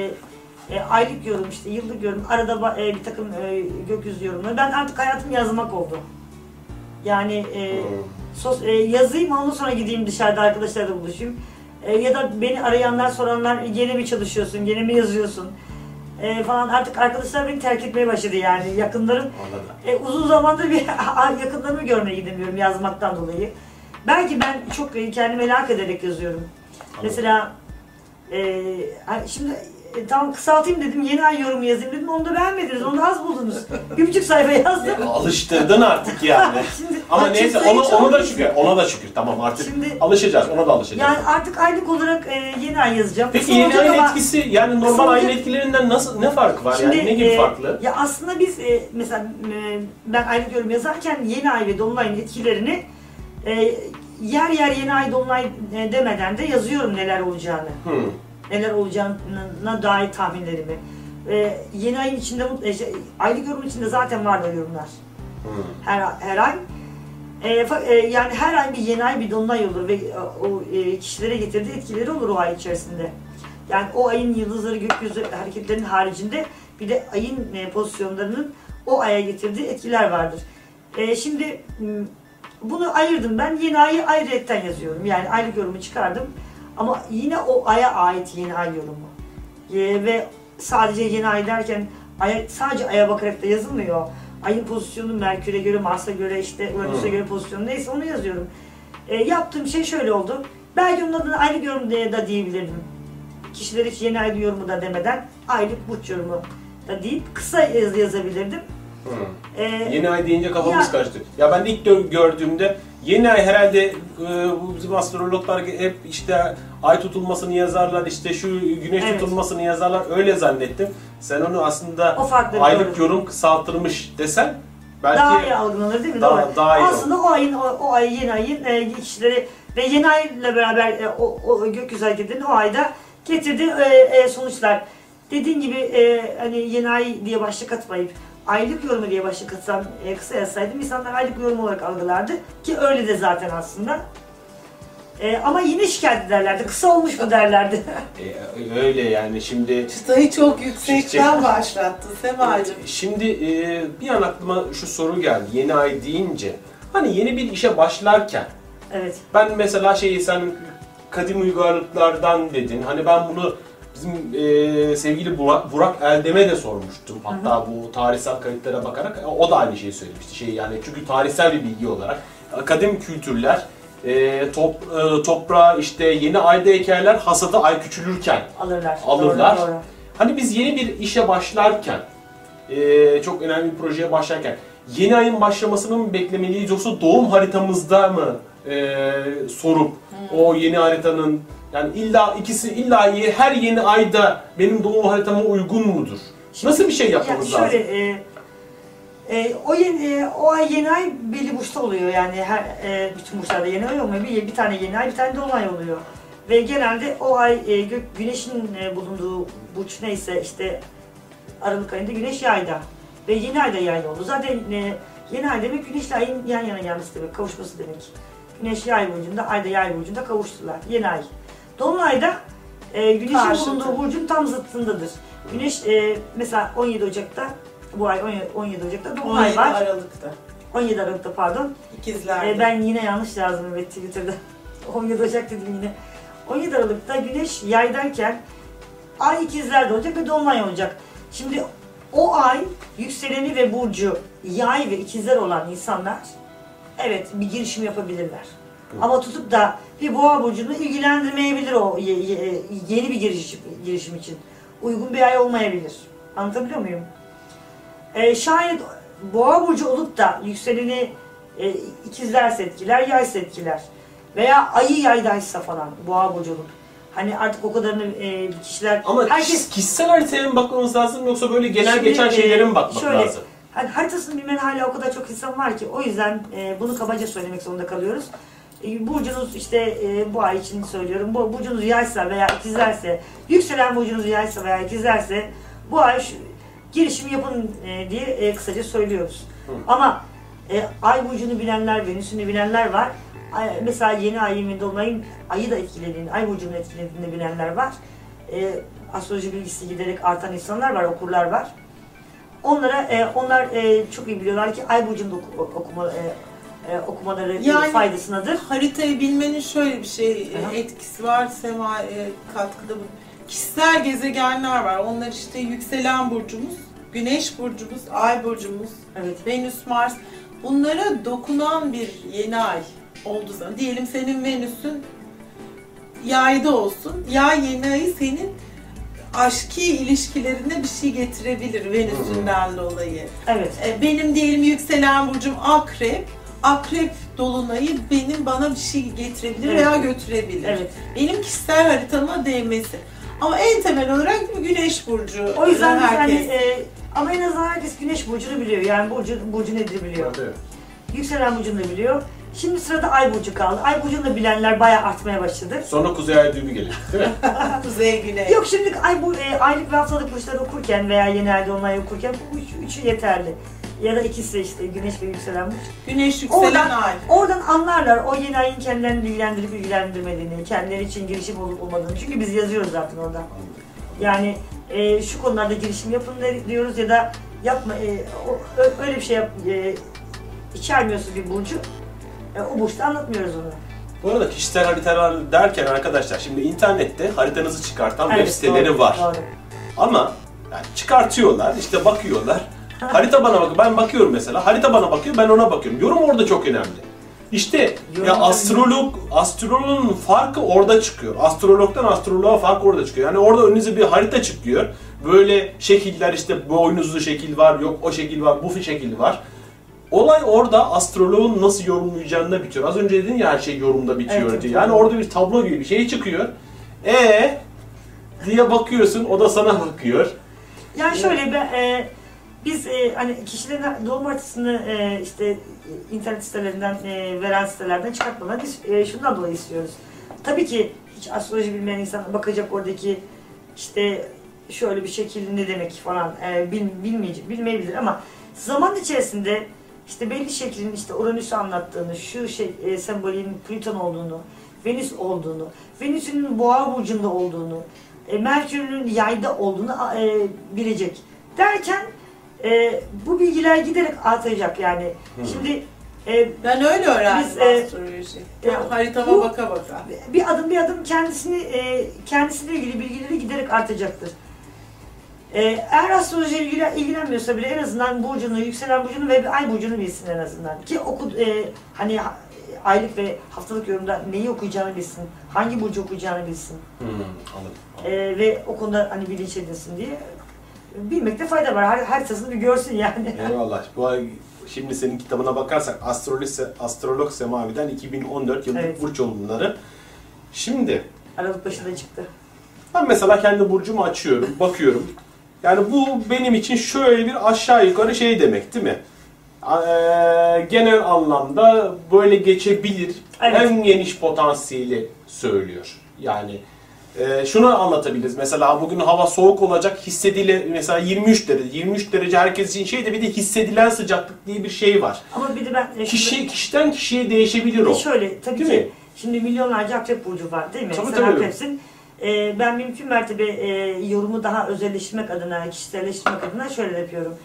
e, aylık yorum, işte yıllık yorum, arada e, bir takım e, gökyüzü yorumları. Ben artık hayatım yazmak oldu. Yani e, hmm. sos, e, yazayım ondan sonra gideyim dışarıda arkadaşlarla buluşayım. Ya da beni arayanlar, soranlar gene mi çalışıyorsun, gene mi yazıyorsun e, falan artık arkadaşlar beni terk etmeye başladı yani yakınlarım. E, uzun zamandır bir yakınlarımı görmeye gidemiyorum yazmaktan dolayı. Belki ben çok kendimi helak ederek yazıyorum. Anladım. Mesela e, şimdi e, tam kısaltayım dedim, yeni ay yorumu yazayım dedim, onu da beğenmediniz, onu da az buldunuz. Bir buçuk sayfa yazdım. Ya, alıştırdın artık yani. Şimdi, ama neyse ona, ona da şükür, ona da şükür. Tamam artık şimdi, alışacağız, ona da alışacağız. Yani artık aylık olarak e, yeni ay yazacağım. Peki kısa yeni ayın ama, etkisi, yani normal ayın etkilerinden nasıl, ne farkı var şimdi, yani ne gibi e, farklı? Ya aslında biz e, mesela e, ben aylık yorum yazarken yeni ay ve dolunayın etkilerini e, yer yer yeni ay dolunay e, demeden de yazıyorum neler olacağını. Hmm. Neler olacağına dair tahminlerimi. Ee, yeni ayın içinde, aylık yorumun içinde zaten vardı yorumlar. Hmm. Her, her ay. E, e, yani her ay bir yeni ay bidonuna yolur ve o e, kişilere getirdiği etkileri olur o ay içerisinde. Yani o ayın yıldızları, gökyüzü hareketlerinin haricinde bir de ayın e, pozisyonlarının o aya getirdiği etkiler vardır. E, şimdi bunu ayırdım ben. Yeni ayı ayrıyetten yazıyorum. Yani aylık yorumu çıkardım. Ama yine o aya ait yeni ay yorumu. E, ve sadece yeni ay derken aya, sadece aya bakarak da yazılmıyor. Ayın pozisyonu Merkür'e göre, Mars'a göre, işte Uranüs'e göre pozisyonu neyse onu yazıyorum. E, yaptığım şey şöyle oldu. Belki onun adını aylık yorum da diyebilirdim. Kişiler hiç yeni ay yorumu da demeden aylık burç yorumu da deyip kısa yaz yazabilirdim. Ee, yeni ay deyince kafamız ya, kaçtı. Ya ben ilk gördüğümde yeni ay herhalde e, bizim astrologlar hep işte ay tutulmasını yazarlar, işte şu güneş evet. tutulmasını yazarlar öyle zannettim. Sen onu aslında aylık yorum mi? Kısaltılmış desen belki daha iyi algılanır değil mi? Daha, daha, daha iyi aslında olur. O ayın, o, o ay yeni ayın e, kişileri ve yeni ayla beraber e, o, o gökyüzü hareketlerinin o ayda getirdiği e, e, sonuçlar. Dediğin gibi e, hani yeni ay diye başlık atmayıp aylık yorumu diye başlık atsam, e, kısa yazsaydım insanlar aylık yorum olarak algılardı ki öyle de zaten aslında. E, ama yine şikayet ederlerdi, kısa olmuş mu derlerdi. E, öyle yani şimdi... Çıtayı çok yüksekten başlattın Sema'cığım. E, şimdi e, bir an aklıma şu soru geldi yeni ay deyince. Hani yeni bir işe başlarken, evet. ben mesela şey sen kadim uygarlıklardan dedin, hani ben bunu bizim e, sevgili Burak, Burak Eldem'e de sormuştum. Hatta hı hı. bu tarihsel kayıtlara bakarak o da aynı şeyi söylemişti. Şey yani çünkü tarihsel bir bilgi olarak akademik kültürler e, top, e, toprağa işte yeni ayda ekerler, hasadı ay küçülürken alırlar. alırlar. Doğru, doğru. Hani biz yeni bir işe başlarken, e, çok önemli bir projeye başlarken yeni ayın başlamasını mı beklemeliyiz yoksa doğum haritamızda mı e, sorup hı. o yeni haritanın yani illa ikisi illa her yeni ayda benim doğum haritama uygun mudur? Şimdi, nasıl bir şey yapmamız yani lazım? E, e, o yeni o ay yeni ay belli burçta oluyor yani her e, bütün burçlarda yeni ay olmuyor bir, bir tane yeni ay bir tane dolunay oluyor ve genelde o ay e, gök güneşin e, bulunduğu burç neyse işte Aralık ayında güneş yayda ve yeni ayda yayda oldu zaten e, yeni ay demek güneşle ayın yan yana gelmesi demek kavuşması demek güneş yay burcunda ayda yay burcunda kavuştular yeni ay. Dolunay'da e, güneşin karşıtı. Bulunduğu burcun tam zıttındadır. Güneş e, mesela on yedi Ocak'ta, bu ay on yedi Ocak'ta Dolunay var. on yedi Aralık'ta. on yedi Aralık'ta pardon. İkizlerde. E, ben yine yanlış lazım evet Twitter'da. on yedi Ocak dedim yine. on yedi Aralık'ta Güneş yaydayken ay ikizlerde olacak ve Dolunay olacak. Şimdi o ay yükseleni ve burcu yay ve ikizler olan insanlar evet bir girişim yapabilirler. Ama tutup da bir boğa burcunu ilgilendirmeyebilir o yeni bir girişim, girişim için. Uygun bir ay olmayabilir. Anlatabiliyor muyum? Ee, şayet boğa burcu olup da yükseleni e, ikizlerse etkiler, yaysa etkiler. Veya ayı yaydaysa falan boğa burcu olup. Hani artık o kadarını e, kişiler... Ama herkes, kişisel haritaya mı bakmamız lazım yoksa böyle genel şimdi, geçen şeylere mi bakmak şöyle, lazım? Hani haritasını bilmeyen hala o kadar çok insan var ki o yüzden e, bunu kabaca söylemek zorunda kalıyoruz. Burcunuz işte e, bu ay için söylüyorum. Bu burcunuz yaysa veya ikizlerse, yükselen burcunuz yaysa veya ikizlerse bu ay şu, girişimi yapın e, diye e, kısaca söylüyoruz. Hı. Ama e, ay burcunu bilenler, Venüs'ünü bilenler var. Ay, mesela yeni ayın ve dolunayın ayı da etkilediğini, ay burcunun etkilediğini bilenler var. E, astroloji bilgisi giderek artan insanlar var, okurlar var. Onlara e, onlar e, çok iyi biliyorlar ki ay burcunda oku, okuma e, Ee, okumaları yani, faydasındadır. Haritayı bilmenin şöyle bir şey e, etkisi var, Sema e, katkıda bu. Kişisel gezegenler var. Onlar işte yükselen burcumuz, güneş burcumuz, ay burcumuz, evet. Venüs, Mars. Bunlara dokunan bir yeni ay olduğu zaman, diyelim senin Venüs'ün yayda olsun. Yay yeni ayı senin aşkî ilişkilerine bir şey getirebilir Venüs'ünden dolayı. Evet. E, benim diyelim yükselen burcum Akrep. Akrep dolunayı benim bana bir şey getirebilir evet. veya götürebilir. Evet. Benim kişisel haritama değmesi. Ama en temel olarak Güneş burcu. O yüzden herkes. Yani, e, ama en azından herkes Güneş burcunu biliyor. Yani burcu burcu nedir biliyor. Evet. Yükselen burcunu da biliyor. Şimdi sırada Ay burcu kaldı. Ay burcunu da bilenler bayağı artmaya başladı. Sonra Kuzey Ay düğümü gelir, değil mi? Kuzey Güney. Yok şimdi ay bu e, aylık ve haftalık burçları okurken veya yeni ay dolunay okurken bu üç, üçü yeterli. ya da ikisi işte güneş ve yükselen burç. Güneş yükselen oradan, ay. Oradan anlarlar o yeni ayın kendilerini bilgilendirip bilgilendirmediğini, kendileri için girişim olup olmadığını. Çünkü biz yazıyoruz zaten oradan. Yani e, şu konularda girişim yapın diyoruz ya da yapma, e, o, ö, öyle bir şey yap, e, içermiyorsun bir burcu, e, o burçta anlatmıyoruz onu. Bu arada kişisel haritalar derken arkadaşlar, şimdi internette haritanızı çıkartan evet, web siteleri doğru, var. Doğru. Ama yani çıkartıyorlar, işte bakıyorlar. Harita bana bakıyor, ben bakıyorum mesela. Harita bana bakıyor, ben ona bakıyorum. Yorum orada çok önemli. İşte yorum ya astrolog, astroloğun farkı orada çıkıyor. Astrologdan astroloğa fark orada çıkıyor. Yani orada önünüze bir harita çıkıyor. Böyle şekiller, işte boynuzlu şekil var, yok o şekil var, bu şekil var. Olay orada astroloğun nasıl yorumlayacağına bitiyor. Az önce dedin ya her şey yorumda bitiyor evet, diye. Yani orada bir tablo gibi bir şey çıkıyor. E diye bakıyorsun, o da sana bakıyor. Yani şöyle ben, e, biz e, hani kişilerin doğum haritasını e, işte internet sitelerinden e, veren sitelerden çıkartmadan biz e, şundan dolayı istiyoruz. Tabii ki hiç astroloji bilmeyen insan bakacak oradaki işte şöyle bir şekil ne demek falan e, bil, bilmeyecek, bilmeyebilir ama zaman içerisinde İşte belli şeklin işte Uranüs'ü anlattığını, şu şey, e, sembolün Plüton olduğunu, Venüs olduğunu, Venüs'ün Boğa burcunda olduğunu, e, Merkür'ün Yayda olduğunu e, bilecek. Derken e, bu bilgiler giderek artacak yani. Hı. Şimdi e, ben öyle öğrendim biz, e, astroloji. Yani haritama bu, baka baka. Bir adım bir adım kendisini e, kendisiyle ilgili bilgileri giderek artacaktır. Eğer astrolojiyle ilgilen, ilgilenmiyorsa bile en azından burcunu, yükselen burcunu ve ay burcunu bilsin en azından. Ki oku, e, hani aylık ve haftalık yorumda neyi okuyacağını bilsin, hangi burcu okuyacağını bilsin. Hmm, anladım. E, ve o konuda hani bilinç edilsin diye bilmekte fayda var. Her, haritasını bir görsün yani. Eyvallah. Bu ay, şimdi senin kitabına bakarsak astroloji, astrolog Semavi'den iki bin on dört yıllık evet. burç olumları. Şimdi Aralık başında çıktı. Ben mesela kendi burcumu açıyorum, bakıyorum. Yani bu benim için şöyle bir aşağı yukarı şey demek değil mi? Ee, genel anlamda böyle geçebilir, evet. en geniş potansiyeli söylüyor. Yani e, şunu anlatabiliriz mesela bugün hava soğuk olacak hissedile mesela yirmi üç derece, yirmi üç derece herkes için şey de bir de hissedilen sıcaklık diye bir şey var. Ama bir de ben kişi kişiden kişiye değişebilir o. Şöyle tabii değil ki mi? Şimdi milyonlarca akrep burcu var değil mi? Tabii sen tabii. Ben mümkün mertebe yorumu daha özelleştirmek adına, kişiselleştirmek adına şöyle yapıyorum.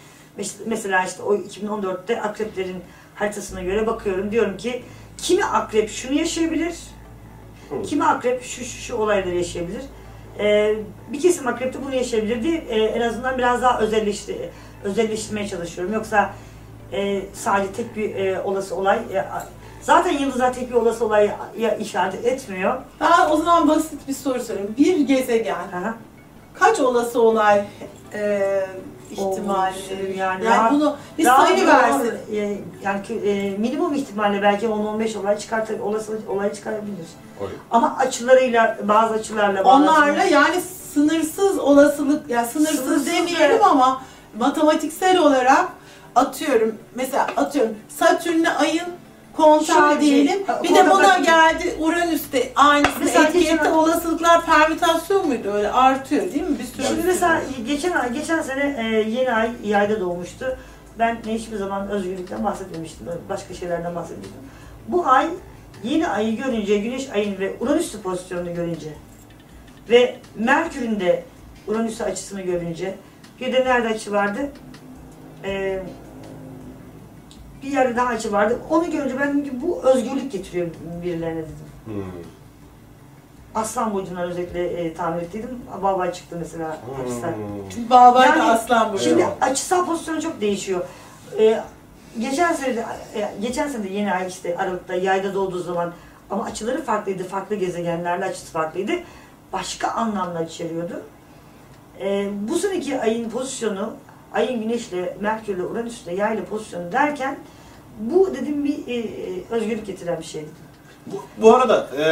Mesela işte o iki bin on dörtte akreplerin haritasına göre bakıyorum. Diyorum ki kimi akrep şunu yaşayabilir, kimi akrep şu şu, şu olayları yaşayabilir. Bir kesim akrep de bunu yaşayabilir diye en azından biraz daha özelleşti, özelleştirmeye çalışıyorum. Yoksa sadece tek bir olası olay... Zaten yıldızlar tek bir olası olaya işaret etmiyor. Ben o zaman basit bir soru sorayım. Bir gezegen, aha, kaç olası olay e, ihtimali? Yani, yani bunu bir sayı versin. E, yani e, minimum ihtimalle belki on on beş olay çıkar, olası olay çıkarabilir. Oy. Ama açılarıyla, bazı açılarla... Onlarla yani sınırsız olasılık, yani sınırsız, sınırsız demeyelim de, ama matematiksel olarak atıyorum, mesela atıyorum Satürn'le ayın kontağı diyelim. Bir de buna geldi Uranüs'te aynısını etki etti. Olasılıklar permütasyon muydu? Öyle artıyor değil mi? Bir sürü. Şimdi mesela geçen, geçen sene e, yeni ay yayda doğmuştu. Ben ne hiçbir zaman özgürlükten bahsetmemiştim. Başka şeylerden bahsetmiştim. Bu ay yeni ayı görünce, güneş ayın ve Uranüs'ü pozisyonunu görünce ve Merkür'ün de Uranüs'ü açısını görünce bir de nerede açı vardı? Eee Bir yerde daha açı vardı. Onu görünce ben dedim ki bu özgürlük getiriyor birilerine dedim. Hmm. Aslan burcundan özellikle e, tahmin ettiydim. Babay çıktı mesela hmm. hapisten. Çünkü Babay yani, da aslan burcu. Şimdi açısal pozisyon çok değişiyor. Ee, geçen senede geçen senede yeni ay işte Aralık'ta yayda doğduğu zaman ama açıları farklıydı. Farklı gezegenlerle açısı farklıydı. Başka anlamlar içeriyordu. Ee, bu seneki ayın pozisyonu Ayın Güneş'le, Merkür'le, Uranüs'le, Yay'la pozisyonu derken bu dediğim bir e, özgürlük getiren bir şey. Bu, bu arada e,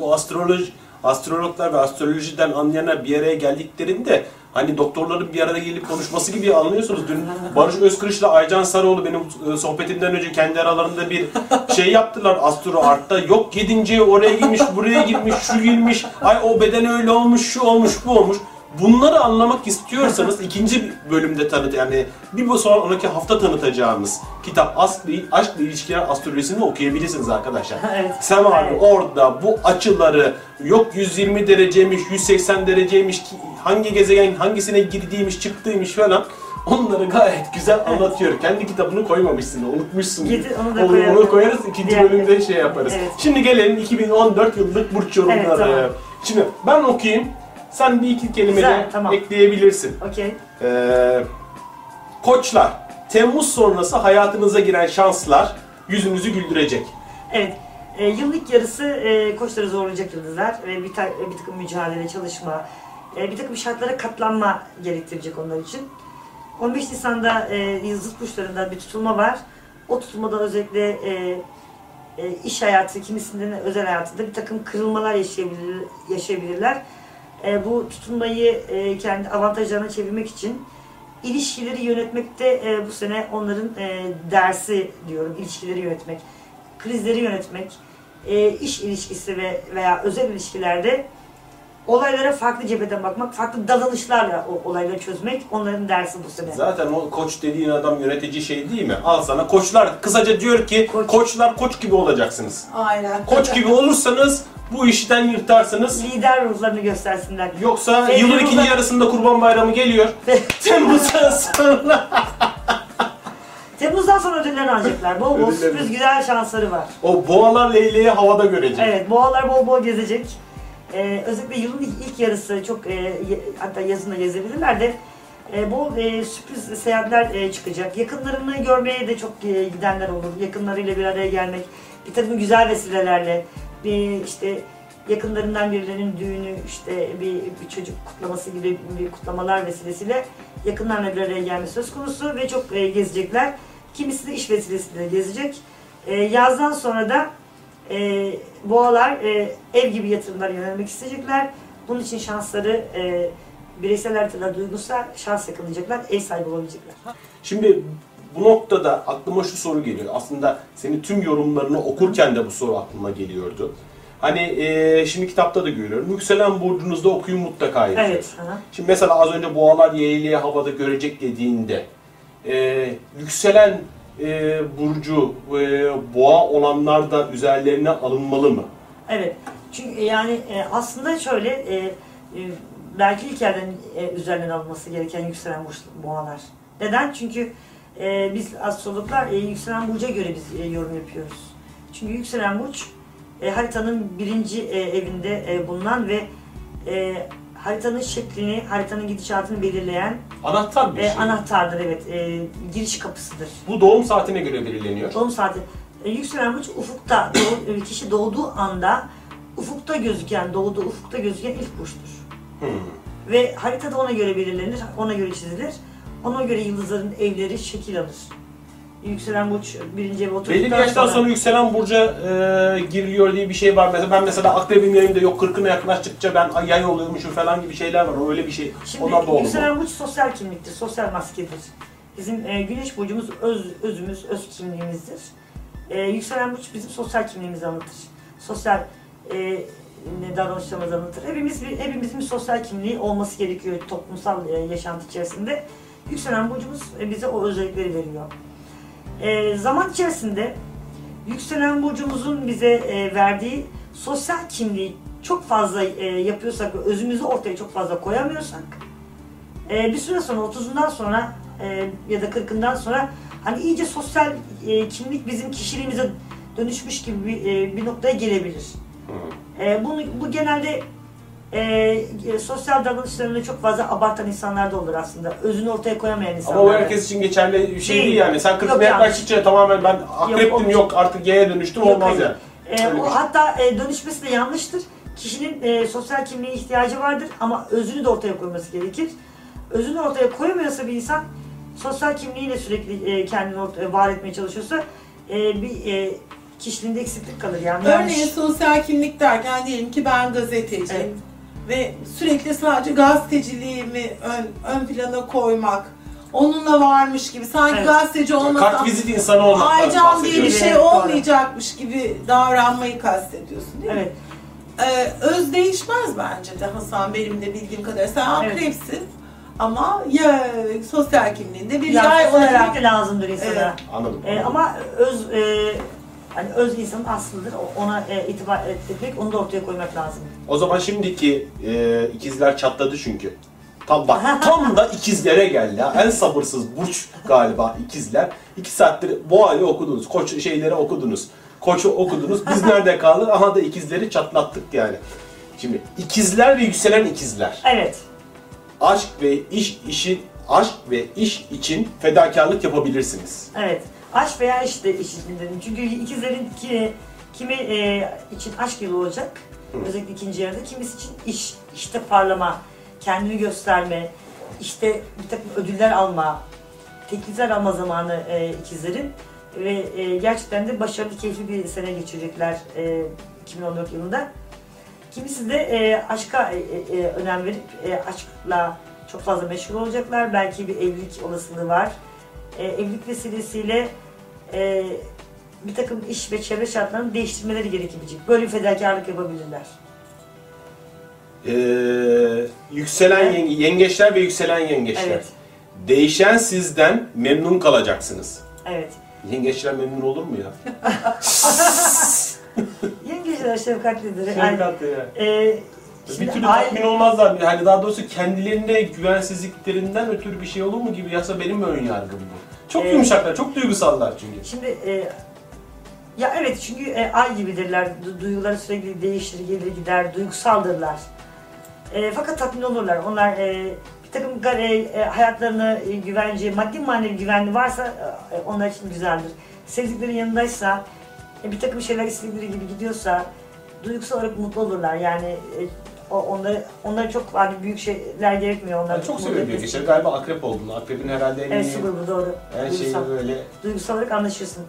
bu astroloji, astrologlar ve astrolojiden anlayanlar bir araya geldiklerinde hani doktorların bir arada gelip konuşması gibi anlıyorsunuz. Dün Barış Özkırış ile Aycan Sarıoğlu benim sohbetimden önce kendi aralarında bir şey yaptılar Astro Art'ta. Yok yedinciye oraya girmiş, buraya girmiş, şu girmiş, ay o beden öyle olmuş, şu olmuş, bu olmuş. Bunları anlamak istiyorsanız ikinci bölümde tanıt, yani bir sonraki hafta tanıtacağımız kitap Aşkla, Aşkla İlişkiler Astrolojisi'ni okuyabilirsiniz arkadaşlar. Evet. Semavi evet. Orada bu açıları, yok yüz yirmi dereceymiş, yüz seksen dereceymiş, hangi gezegen hangisine girdiğiymiş, çıktıymış falan, onları gayet güzel anlatıyor. Evet. Kendi kitabını koymamışsın, unutmuşsun. Gidin, onu da onu, onu koyarız, ikinci diğer bölümde evet. şey yaparız. Evet. Şimdi gelelim iki bin on dört yıllık burç yorumlarına. Evet, tamam. Şimdi ben okuyayım. Sen bir iki kelime güzel, de tamam. ekleyebilirsin. Okay. Ee, koçlar, Temmuz sonrası hayatınıza giren şanslar yüzünüzü güldürecek. Evet, e, yılın ilk yarısı e, koçları zorlayacak yıldızlar ve bir, bir takım mücadele, çalışma, e, bir takım şartlara katlanma gerektirecek onlar için. on beş Nisan'da e, zıt burçlarından bir tutulma var. O tutulmada özellikle e, e, iş hayatı, kimisinin özel hayatında bir takım kırılmalar yaşayabilir, yaşayabilirler. E, bu tutunmayı e, kendi avantajlarına çevirmek için ilişkileri yönetmekte e, bu sene onların e, dersi diyorum. İlişkileri yönetmek, krizleri yönetmek, e, iş ilişkisi ve veya özel ilişkilerde olaylara farklı cepheden bakmak, farklı dalanışlarla o olayları çözmek onların dersi bu sene. Zaten o koç dediğin adam yönetici şey değil mi? Al sana koçlar. Kısaca diyor ki koç. koçlar koç gibi olacaksınız. Aynen. Koç gibi olursanız bu işten yırtarsınız. Lider ruhlarını göstersinler. Yoksa Fevri yılın ikinci ruhlar... yarısında Kurban Bayramı geliyor. Temmuz'dan sonra... Temmuz'dan sonra ödüllerini alacaklar. Bol bol sürpriz güzel şansları var. O boğalar leyleği havada görecek. Evet, boğalar bol bol gezecek. Ee, özellikle yılın ilk yarısı çok e, hatta yazında gezebilirler de e, bol e, sürpriz seyahatler e, çıkacak. Yakınlarını görmeye de çok e, gidenler olur. Yakınlarıyla bir araya gelmek, bir takım güzel vesilelerle bir işte yakınlarından birilerinin düğünü, işte bir, bir çocuk kutlaması gibi bir kutlamalar vesilesiyle yakınlarla bir araya gelme söz konusu ve çok e, gezecekler. Kimisi de iş vesilesiyle gezecek. E, yazdan sonra da E, boğalar e, ev gibi yatırımlara yönelmek isteyecekler. Bunun için şansları e, bireysel artılar duygusal şans yakalayacaklar, ev sahibi olabilecekler. Şimdi bu noktada aklıma şu soru geliyor. Aslında senin tüm yorumlarını okurken de bu soru aklıma geliyordu. Hani e, şimdi kitapta da görüyorum. Yükselen burcunuzda okuyun mutlaka. Yapacağız. Evet. Aha. Şimdi mesela az önce boğalar yeğliğe havada görecek dediğinde e, yükselen E, burcu e, boğa olanlar da üzerlerine alınmalı mı? Evet. Çünkü yani e, aslında şöyle e, e, belki ilk yerden e, üzerlerine alınması gereken yükselen boğalar. Neden? Çünkü e, biz astrologlar e, yükselen burca göre biz e, yorum yapıyoruz. Çünkü yükselen burç e, haritanın birinci e, evinde e, bulunan ve e, haritanın şeklini, haritanın gidişatını belirleyen anahtar bir şey. Anahtardır evet. E, giriş kapısıdır. Bu doğum saatine göre belirleniyor. Doğum saati. E, yükselen burç ufukta, doğu, kişi doğduğu anda ufukta gözüken, doğduğu ufukta gözüken ilk burçtur. Hmm. Ve haritada ona göre belirlenir, ona göre çizilir. Ona göre yıldızların evleri şekil alır. Yükselen burç birinci ev oturduktan belli bir yaştan sonra, sonra yükselen burca e, giriliyor diye bir şey var. Mesela ben mesela akrebimlerim de yok kırkına yaklaştıkça ben yay oluyormuşum falan gibi şeyler var. Öyle bir şey. Şimdi yükselen burç sosyal kimliktir, sosyal maskedir. Bizim e, güneş burcumuz öz, özümüz, öz kimliğimizdir. E, yükselen burç bizim sosyal kimliğimizi anlatır. Sosyal e, davranışlarımızı anlatır. Hepimiz, hepimizin bir sosyal kimliği olması gerekiyor toplumsal e, yaşantı içerisinde. Yükselen burcumuz e, bize o özellikleri veriyor. E, zaman içerisinde yükselen burcumuzun bize e, verdiği sosyal kimliği çok fazla e, yapıyorsak ve özümüzü ortaya çok fazla koyamıyorsak e, bir süre sonra otuzundan sonra e, ya da kırkından sonra hani iyice sosyal e, kimlik bizim kişiliğimize dönüşmüş gibi bir, e, bir noktaya gelebilir. E, bunu, bu genelde E, e, sosyal davranışlarını çok fazla abartan insanlar da olur aslında. Özünü ortaya koyamayan insanlar. Ama o herkes için geçerli bir şey değil, değil yani. Sen kırkına yaklaştıkça tamamen ben akreptim yok, yok artık G'ye dönüştüm yok, olmaz ya. Yani. E, hatta e, dönüşmesi de yanlıştır. Kişinin e, sosyal kimliğe ihtiyacı vardır ama özünü de ortaya koyması gerekir. Özünü ortaya koyamıyorsa bir insan sosyal kimliğiyle sürekli e, kendini ortaya, var etmeye çalışıyorsa e, bir e, kişiliğinde eksiklik kalır yani. Örneğin sosyal kimlik derken diyelim ki ben gazeteciyim. Evet. Ve sürekli sadece gazeteciliğimi ön, ön plana koymak, onunla varmış gibi, sanki evet. gazeteci olmadan kartvizit insanı olmaktan bahsediyoruz. Aycan diye bir şey olmayacakmış gibi davranmayı kastediyorsun değil evet. mi? Ee, öz değişmez bence de Hasan, benim de bildiğim kadarıyla. Sen akrepsin, evet, ama ya, sosyal kimliğinde bir yay ya, olarak lazımdır insana. Evet. Anladım. Ee, ama öz e, hani öz insanın aslıdır, ona e, itibar etmek, onu da ortaya koymak lazım. O zaman şimdiki e, ikizler çatladı çünkü. Tam bak, tam da ikizlere geldi ya. En sabırsız burç galiba ikizler. İki saattir boğayı okudunuz, koç şeyleri okudunuz, koçu okudunuz. Biz nerede kaldık? Aha da ikizleri çatlattık yani. Şimdi ikizler ve yükselen ikizler. Evet. Aşk ve iş işi, aşk ve iş için fedakarlık yapabilirsiniz. Evet. Aşk veya iş de iş için dedim. Çünkü ikizlerin ki, kimi e, için aşk yılı olacak. Hı. Özellikle ikinci yarıda. Kimisi için iş, işte parlama, kendini gösterme, işte bir takım ödüller alma, teklifler alma zamanı e, ikizlerin. Ve e, gerçekten de başarılı, keyifli bir sene geçirecekler e, iki bin on dört yılında. Kimisi de e, aşka e, e, önem verip e, aşkla çok fazla meşgul olacaklar. Belki bir evlilik olasılığı var. E, evlilik vesilesiyle e, bir takım iş ve çevre şartlarını değiştirmeleri gerekebilecek. Böyle bir fedakarlık yapabilirler. Ee, yükselen evet. yenge, yengeçler ve yükselen yengeçler. Evet. Değişen sizden memnun kalacaksınız. Evet. Yengeçler memnun olur mu ya? Yengeçler şefkatlidir. Şefkatli yani. E, bir türlü tatmin olmazlar. Yani daha doğrusu kendilerine güvensizliklerinden ötürü bir şey olur mu gibi. Yasa benim ön yargım bu. Çok e, yumuşaklar, çok duygusallar çünkü. Şimdi e, ya evet, çünkü e, ay gibidirler. Du duyguları sürekli değişir, gelir gider, duygusaldırlar. E, fakat tatmin olurlar. Onlar e, bir takım e, hayatlarını e, güvence, maddi manevi güvenli varsa e, onlar için güzeldir. Sevdikleri yanındaysa, e, bir takım şeyler istedikleri gibi gidiyorsa duygusal olarak mutlu olurlar. Yani e, o, onları, onlara çok hani, büyük şeyler gerekmiyor. Onlar yani çok seviyorum gençler. Galiba akrep olduğunu. Akrepin herhalde en iyi. Evet, su grubu doğru. Her şeyi böyle. Duygusal olarak anlaşırsın.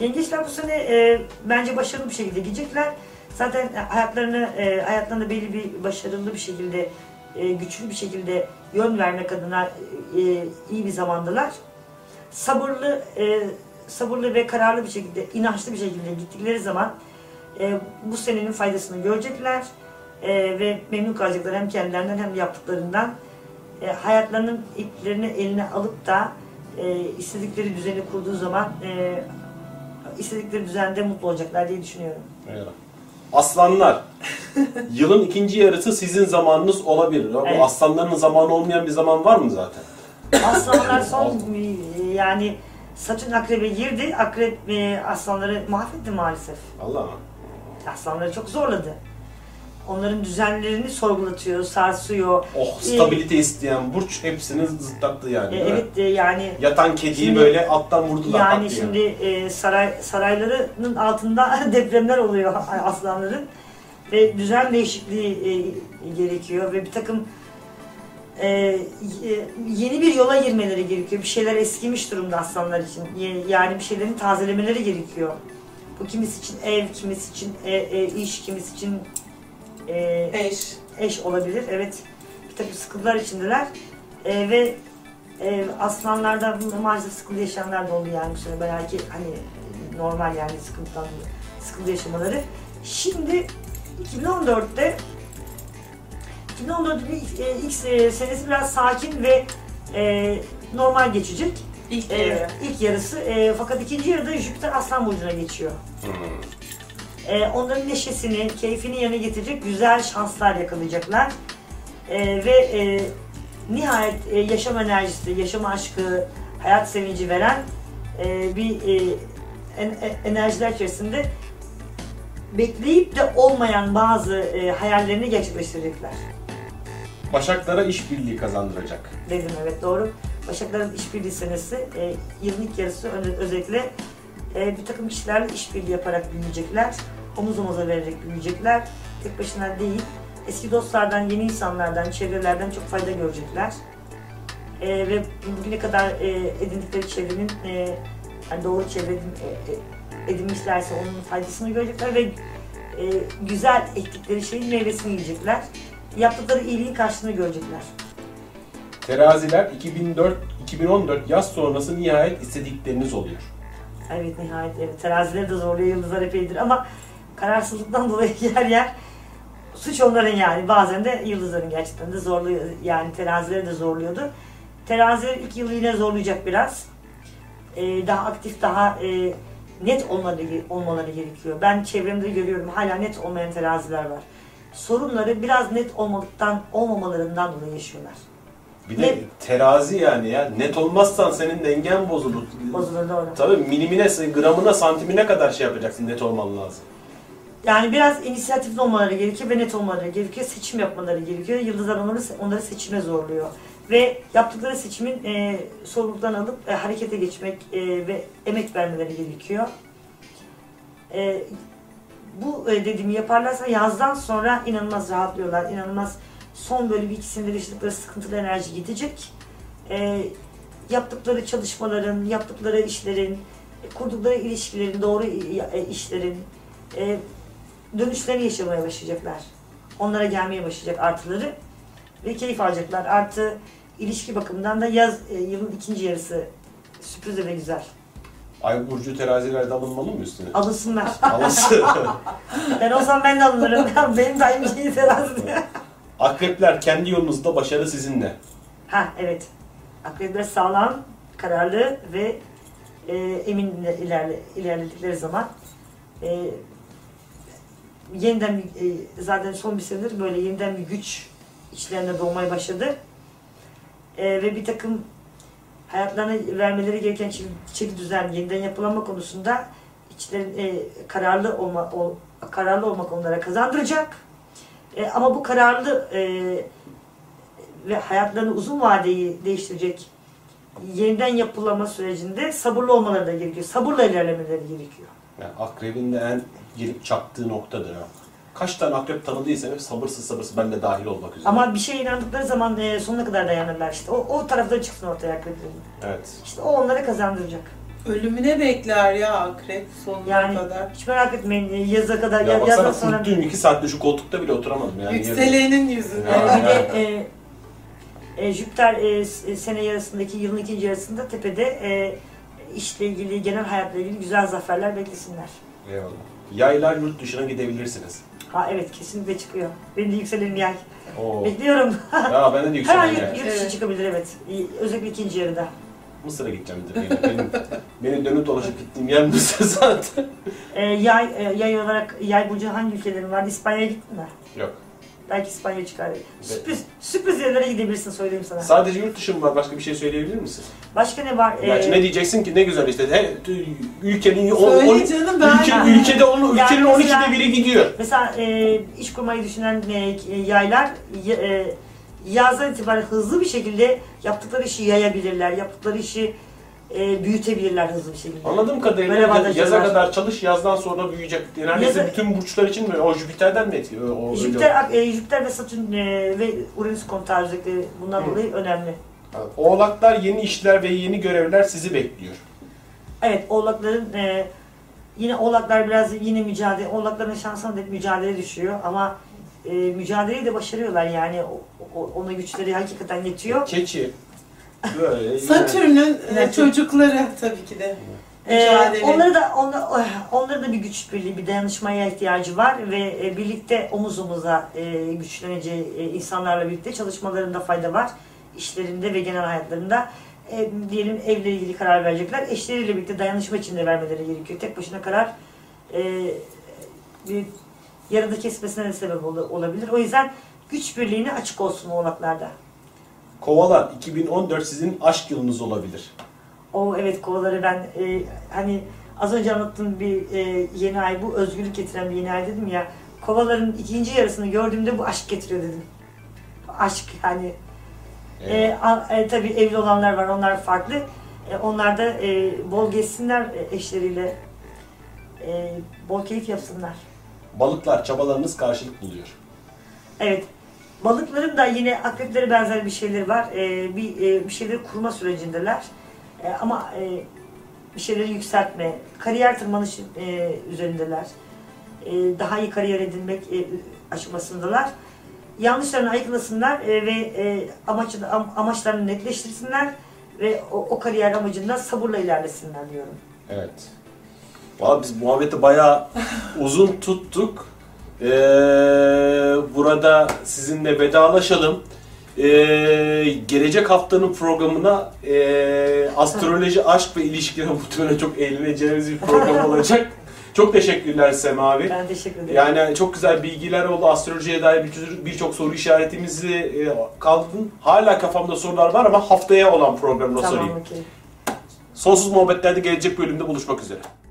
Yengeçler bu sene e, bence başarılı bir şekilde gidecekler. Zaten hayatlarını, e, hayatlarında belli bir başarılı bir şekilde, e, güçlü bir şekilde yön vermek adına e, iyi bir zamandalar. Sabırlı, e, sabırlı ve kararlı bir şekilde, inançlı bir şekilde gittikleri zaman e, bu senenin faydasını görecekler e, ve memnun kalacaklar hem kendilerinden hem yaptıklarından. E, hayatlarının iplerini eline alıp da e, istedikleri düzeni kurduğu zaman e, istedikleri düzende mutlu olacaklar diye düşünüyorum. Evet. Aslanlar, yılın ikinci yarısı sizin zamanınız olabilir. Evet. Bu aslanların zamanı olmayan bir zaman var mı zaten? Aslanlar son yani Satürn akrebe girdi, akrep aslanları mahvetti maalesef. Allah. Aslanları çok zorladı. Onların düzenlerini sorgulatıyor, sarsıyor. Oh, stabilite ee, isteyen burç hepsini zıtlattı yani. E, evet e, yani. Yatan kediyi şimdi, böyle alttan vurdular. Yani şimdi e, saray, saraylarının altında depremler oluyor aslanların. Ve düzen değişikliği e, gerekiyor ve bir takım e, yeni bir yola girmeleri gerekiyor. Bir şeyler eskimiş durumda aslanlar için. Yani bir şeylerin tazelemeleri gerekiyor. Bu kimisi için ev, kimisi için e, e, iş, kimisi için... Ee, eş. Eş olabilir, evet. Bir takım sıkıntılar içindeler ee, ve e, aslanlarda maalesef sıkıntı yaşayanlar da oldu yani bu sene. Belki hani normal yani sıkıntıdan sıkıntı yaşamaları. Şimdi iki bin on dörtte iki bin on dört'ün ilk senesi biraz sakin ve e, normal geçecek. İlk, e, ilk yarısı. E, fakat ikinci yarıda Jüpiter Aslan burcuna geçiyor. Hmm. Ee, onların neşesini, keyfini yerine getirecek güzel şanslar yakalayacaklar. Ee, ve e, nihayet e, yaşam enerjisi, yaşam aşkı, hayat sevinci veren e, bir e, en, enerjiler içerisinde bekleyip de olmayan bazı e, hayallerini gerçekleştirecekler. Başaklara işbirliği kazandıracak. Dedim, evet doğru. Başakların işbirliği senesi e, yılın ilk yarısı özellikle e, bir takım kişilerle işbirliği yaparak büyüyecekler. Omuz omuza vererek büyüyecekler. Tek başına değil, eski dostlardan, yeni insanlardan, çevrelerden çok fayda görecekler. E, ve bugüne kadar e, edindikleri çevrenin, e, yani doğru çevre edin, e, edinmişlerse onun faydasını görecekler ve e, güzel ektikleri şeyin meyvesini yiyecekler. Yaptıkları iyiliğin karşılığını görecekler. Teraziler iki bin on dört yaz sonrası nihayet istedikleriniz oluyor. Evet, nihayet evet. Terazileri de zorluyor, yıldızlar epeydir ama kararsızlıktan dolayı yer yer Suç onların yani. Bazen de yıldızların gerçekten de zorluyor. Yani terazileri de zorluyordu. Teraziler ilk yılı yine zorlayacak biraz. Ee, daha aktif, daha e, net olmaları, olmaları gerekiyor. Ben çevremde görüyorum, hala net olmayan teraziler var. Sorunları biraz net olmadıktan, olmamalarından dolayı yaşıyorlar. Bir net, de terazi yani ya. Net olmazsan senin dengen bozulur. Bozulur, doğru. Tabii milimine, gramına, santimine kadar şey yapacaksın, net olman lazım. Yani biraz inisiyatifli olmaları gerekiyor ve net olmaları gerekiyor. Seçim yapmaları gerekiyor. Yıldızlar onları, onları seçime zorluyor. Ve yaptıkları seçimin e, sorumluluklarını alıp e, harekete geçmek e, ve emek vermeleri gerekiyor. E, bu e, dediğimi yaparlarsa yazdan sonra inanılmaz rahatlıyorlar. İnanılmaz son böyle bir iki senedir yaşadıkları sıkıntılı enerji gidecek. E, yaptıkları çalışmaların, yaptıkları işlerin, kurdukları ilişkilerin, doğru işlerin e, dönüşlerini yaşamaya başlayacaklar. Onlara gelmeye başlayacak artıları. Ve keyif alacaklar. Artı ilişki bakımından da yaz e, yılın ikinci yarısı sürpriz ve güzel. Ay burcu terazilerde alınmalı mı üstüne? Alınsınlar. Alınsın. Ben olsam ben de alınırım. Benim de aynı şeyi terazide. Akrepler, kendi yolunuzda başarı sizinle. Ha evet. Akrepler sağlam, kararlı ve e, emin ilerle, ilerledikleri zaman e, yeniden e, zaten son bir senedir böyle yeniden bir güç İçlerinde doğmaya başladı ee, ve bir takım hayatlarına vermeleri gereken çeki düzen, yeniden yapılanma konusunda içlerin e, kararlı olma ol, kararlı olmak onlara kazandıracak. E, ama bu kararlı e, ve hayatlarını uzun vadeyi değiştirecek yeniden yapılanma sürecinde sabırlı olmaları da gerekiyor, sabırla ilerlemeleri gerekiyor. Yani akrebin de en girip çaktığı noktadır ha. Kaç tane akrep tanıdıysa sabırsız sabırsız ben de dahil olmak üzere. Ama bir şeye inandıkları zaman e, sonuna kadar dayanırlar işte. O, o tarafları çıksın ortaya akreplerin. Evet. İşte o onlara kazandıracak. Ölümüne bekler ya akrep sonuna yani, kadar. Hiç merak etmeyin yaza kadar. Ya yaz, baksana sonra... dün iki saatte şu koltukta bile oturamadım yani. Yükselenin yüzünden. Yani, yani. E, e, Jüpiter e, sene yarısındaki yılın ikinci yarısında tepede e, işle ilgili, genel hayatla ilgili güzel zaferler beklesinler. Eyvallah. Yaylar yurt dışına gidebilirsiniz. Ha evet, kesinlikle çıkıyor. Benim de yükselenim yay. Oo. Bekliyorum. Ya ben de yükselenim yay. Her yurt dışı evet. Çıkabilir evet. Özellikle ikinci yarıda. Mısır'a gideceğim dedim. Benim, benim dönüp dolaşıp gittiğim yer Mısır zaten. Ee, yay, yay olarak, yay burcu hangi ülkelerin vardı? İspanya'ya gittin mi? Yok. Belki İspanya çıkar. Sürpriz, sürpriz yerlere gidebilirsin, söyleyeyim sana. Sadece yurt dışı mı var? Başka bir şey söyleyebilir misin? Başka ne var? Gerçi ee... ne diyeceksin ki? Ne güzel işte. Her, ülkenin on, on, canım, ben ülke, yani. ülkede on, yani ülkenin mesela, on ikide biri gidiyor. Mesela e, iş kurmayı düşünen e, yaylar e, yazdan itibaren hızlı bir şekilde yaptıkları işi yayabilirler. Yaptıkları işi e, büyütebilirler hızlı bir şekilde. Anladığım kadarıyla ya, yaza kadar çalış, yazdan sonra büyüyecek. Genelde bütün burçlar için mi? O Jüpiter'den mi etkiliyor? O, Jüpiter, e, Jüpiter ve Satürn e, ve Uranüs kontağı özellikle bundan Hı. dolayı önemli. Evet. Oğlaklar, yeni işler ve yeni görevler sizi bekliyor. Evet, oğlakların e, yine oğlaklar biraz yine mücadele, oğlakların şansına da mücadele düşüyor ama e, mücadeleyi de başarıyorlar yani o, o, ona güçleri hakikaten yetiyor. Keçi. Satürn'ün yani. Çocukları tabii ki de. Ee, onları da onla, onları da bir güç birliği, bir dayanışmaya ihtiyacı var ve birlikte omuz omuza e, güçleneceği e, insanlarla birlikte çalışmalarında fayda var. İşlerinde ve genel hayatlarında e, diyelim evle ilgili karar verecekler. Eşleriyle birlikte dayanışma içinde vermeleri gerekiyor. Tek başına karar e, bir yarıda kesmesine de sebep olabilir. O yüzden güç birliğine açık olsun oğlaklarda. Kovalar, iki bin on dört sizin aşk yılınız olabilir. O evet, kovaları ben e, hani az önce anlattığım bir e, yeni ay, bu özgürlük getiren bir yeni ay dedim ya. Kovaların ikinci yarısını gördüğümde bu aşk getiriyor dedim. Aşk hani. Evet. E, e, tabii evli olanlar var, onlar farklı. E, onlar da e, bol gezsinler eşleriyle, e, bol keyif yapsınlar. Balıklar, çabalarınız karşılık buluyor. Evet. Balıkların da yine akreplere benzer bir şeyleri var. Ee, bir, e, bir şeyleri kurma sürecindeler. E, ama e, bir şeyleri yükseltme, kariyer tırmanışı e, üzerindeler. E, daha iyi kariyer edinmek e, aşamasındalar. Yanlışlarını ayıklasınlar e, ve e, amaçını, am, amaçlarını netleştirsinler ve o, o kariyer amacından sabırla ilerlesinler diyorum. Evet. Vallahi biz muhabbeti bayağı uzun tuttuk. Ee, noktada sizinle vedalaşalım. Ee, gelecek haftanın programına e, astroloji, aşk ve ilişkiler muhtemelen çok eğleneceğimiz bir program olacak. Çok teşekkürler Semavi. Ben teşekkür ederim. Yani çok güzel bilgiler oldu. Astrolojiye dair birçok soru işaretimizi e, kaldırdın. Hala kafamda sorular var ama haftaya olan programda tamam, sorayım. Tamam, okey. Sonsuz Muhabbetler'de gelecek bölümde buluşmak üzere.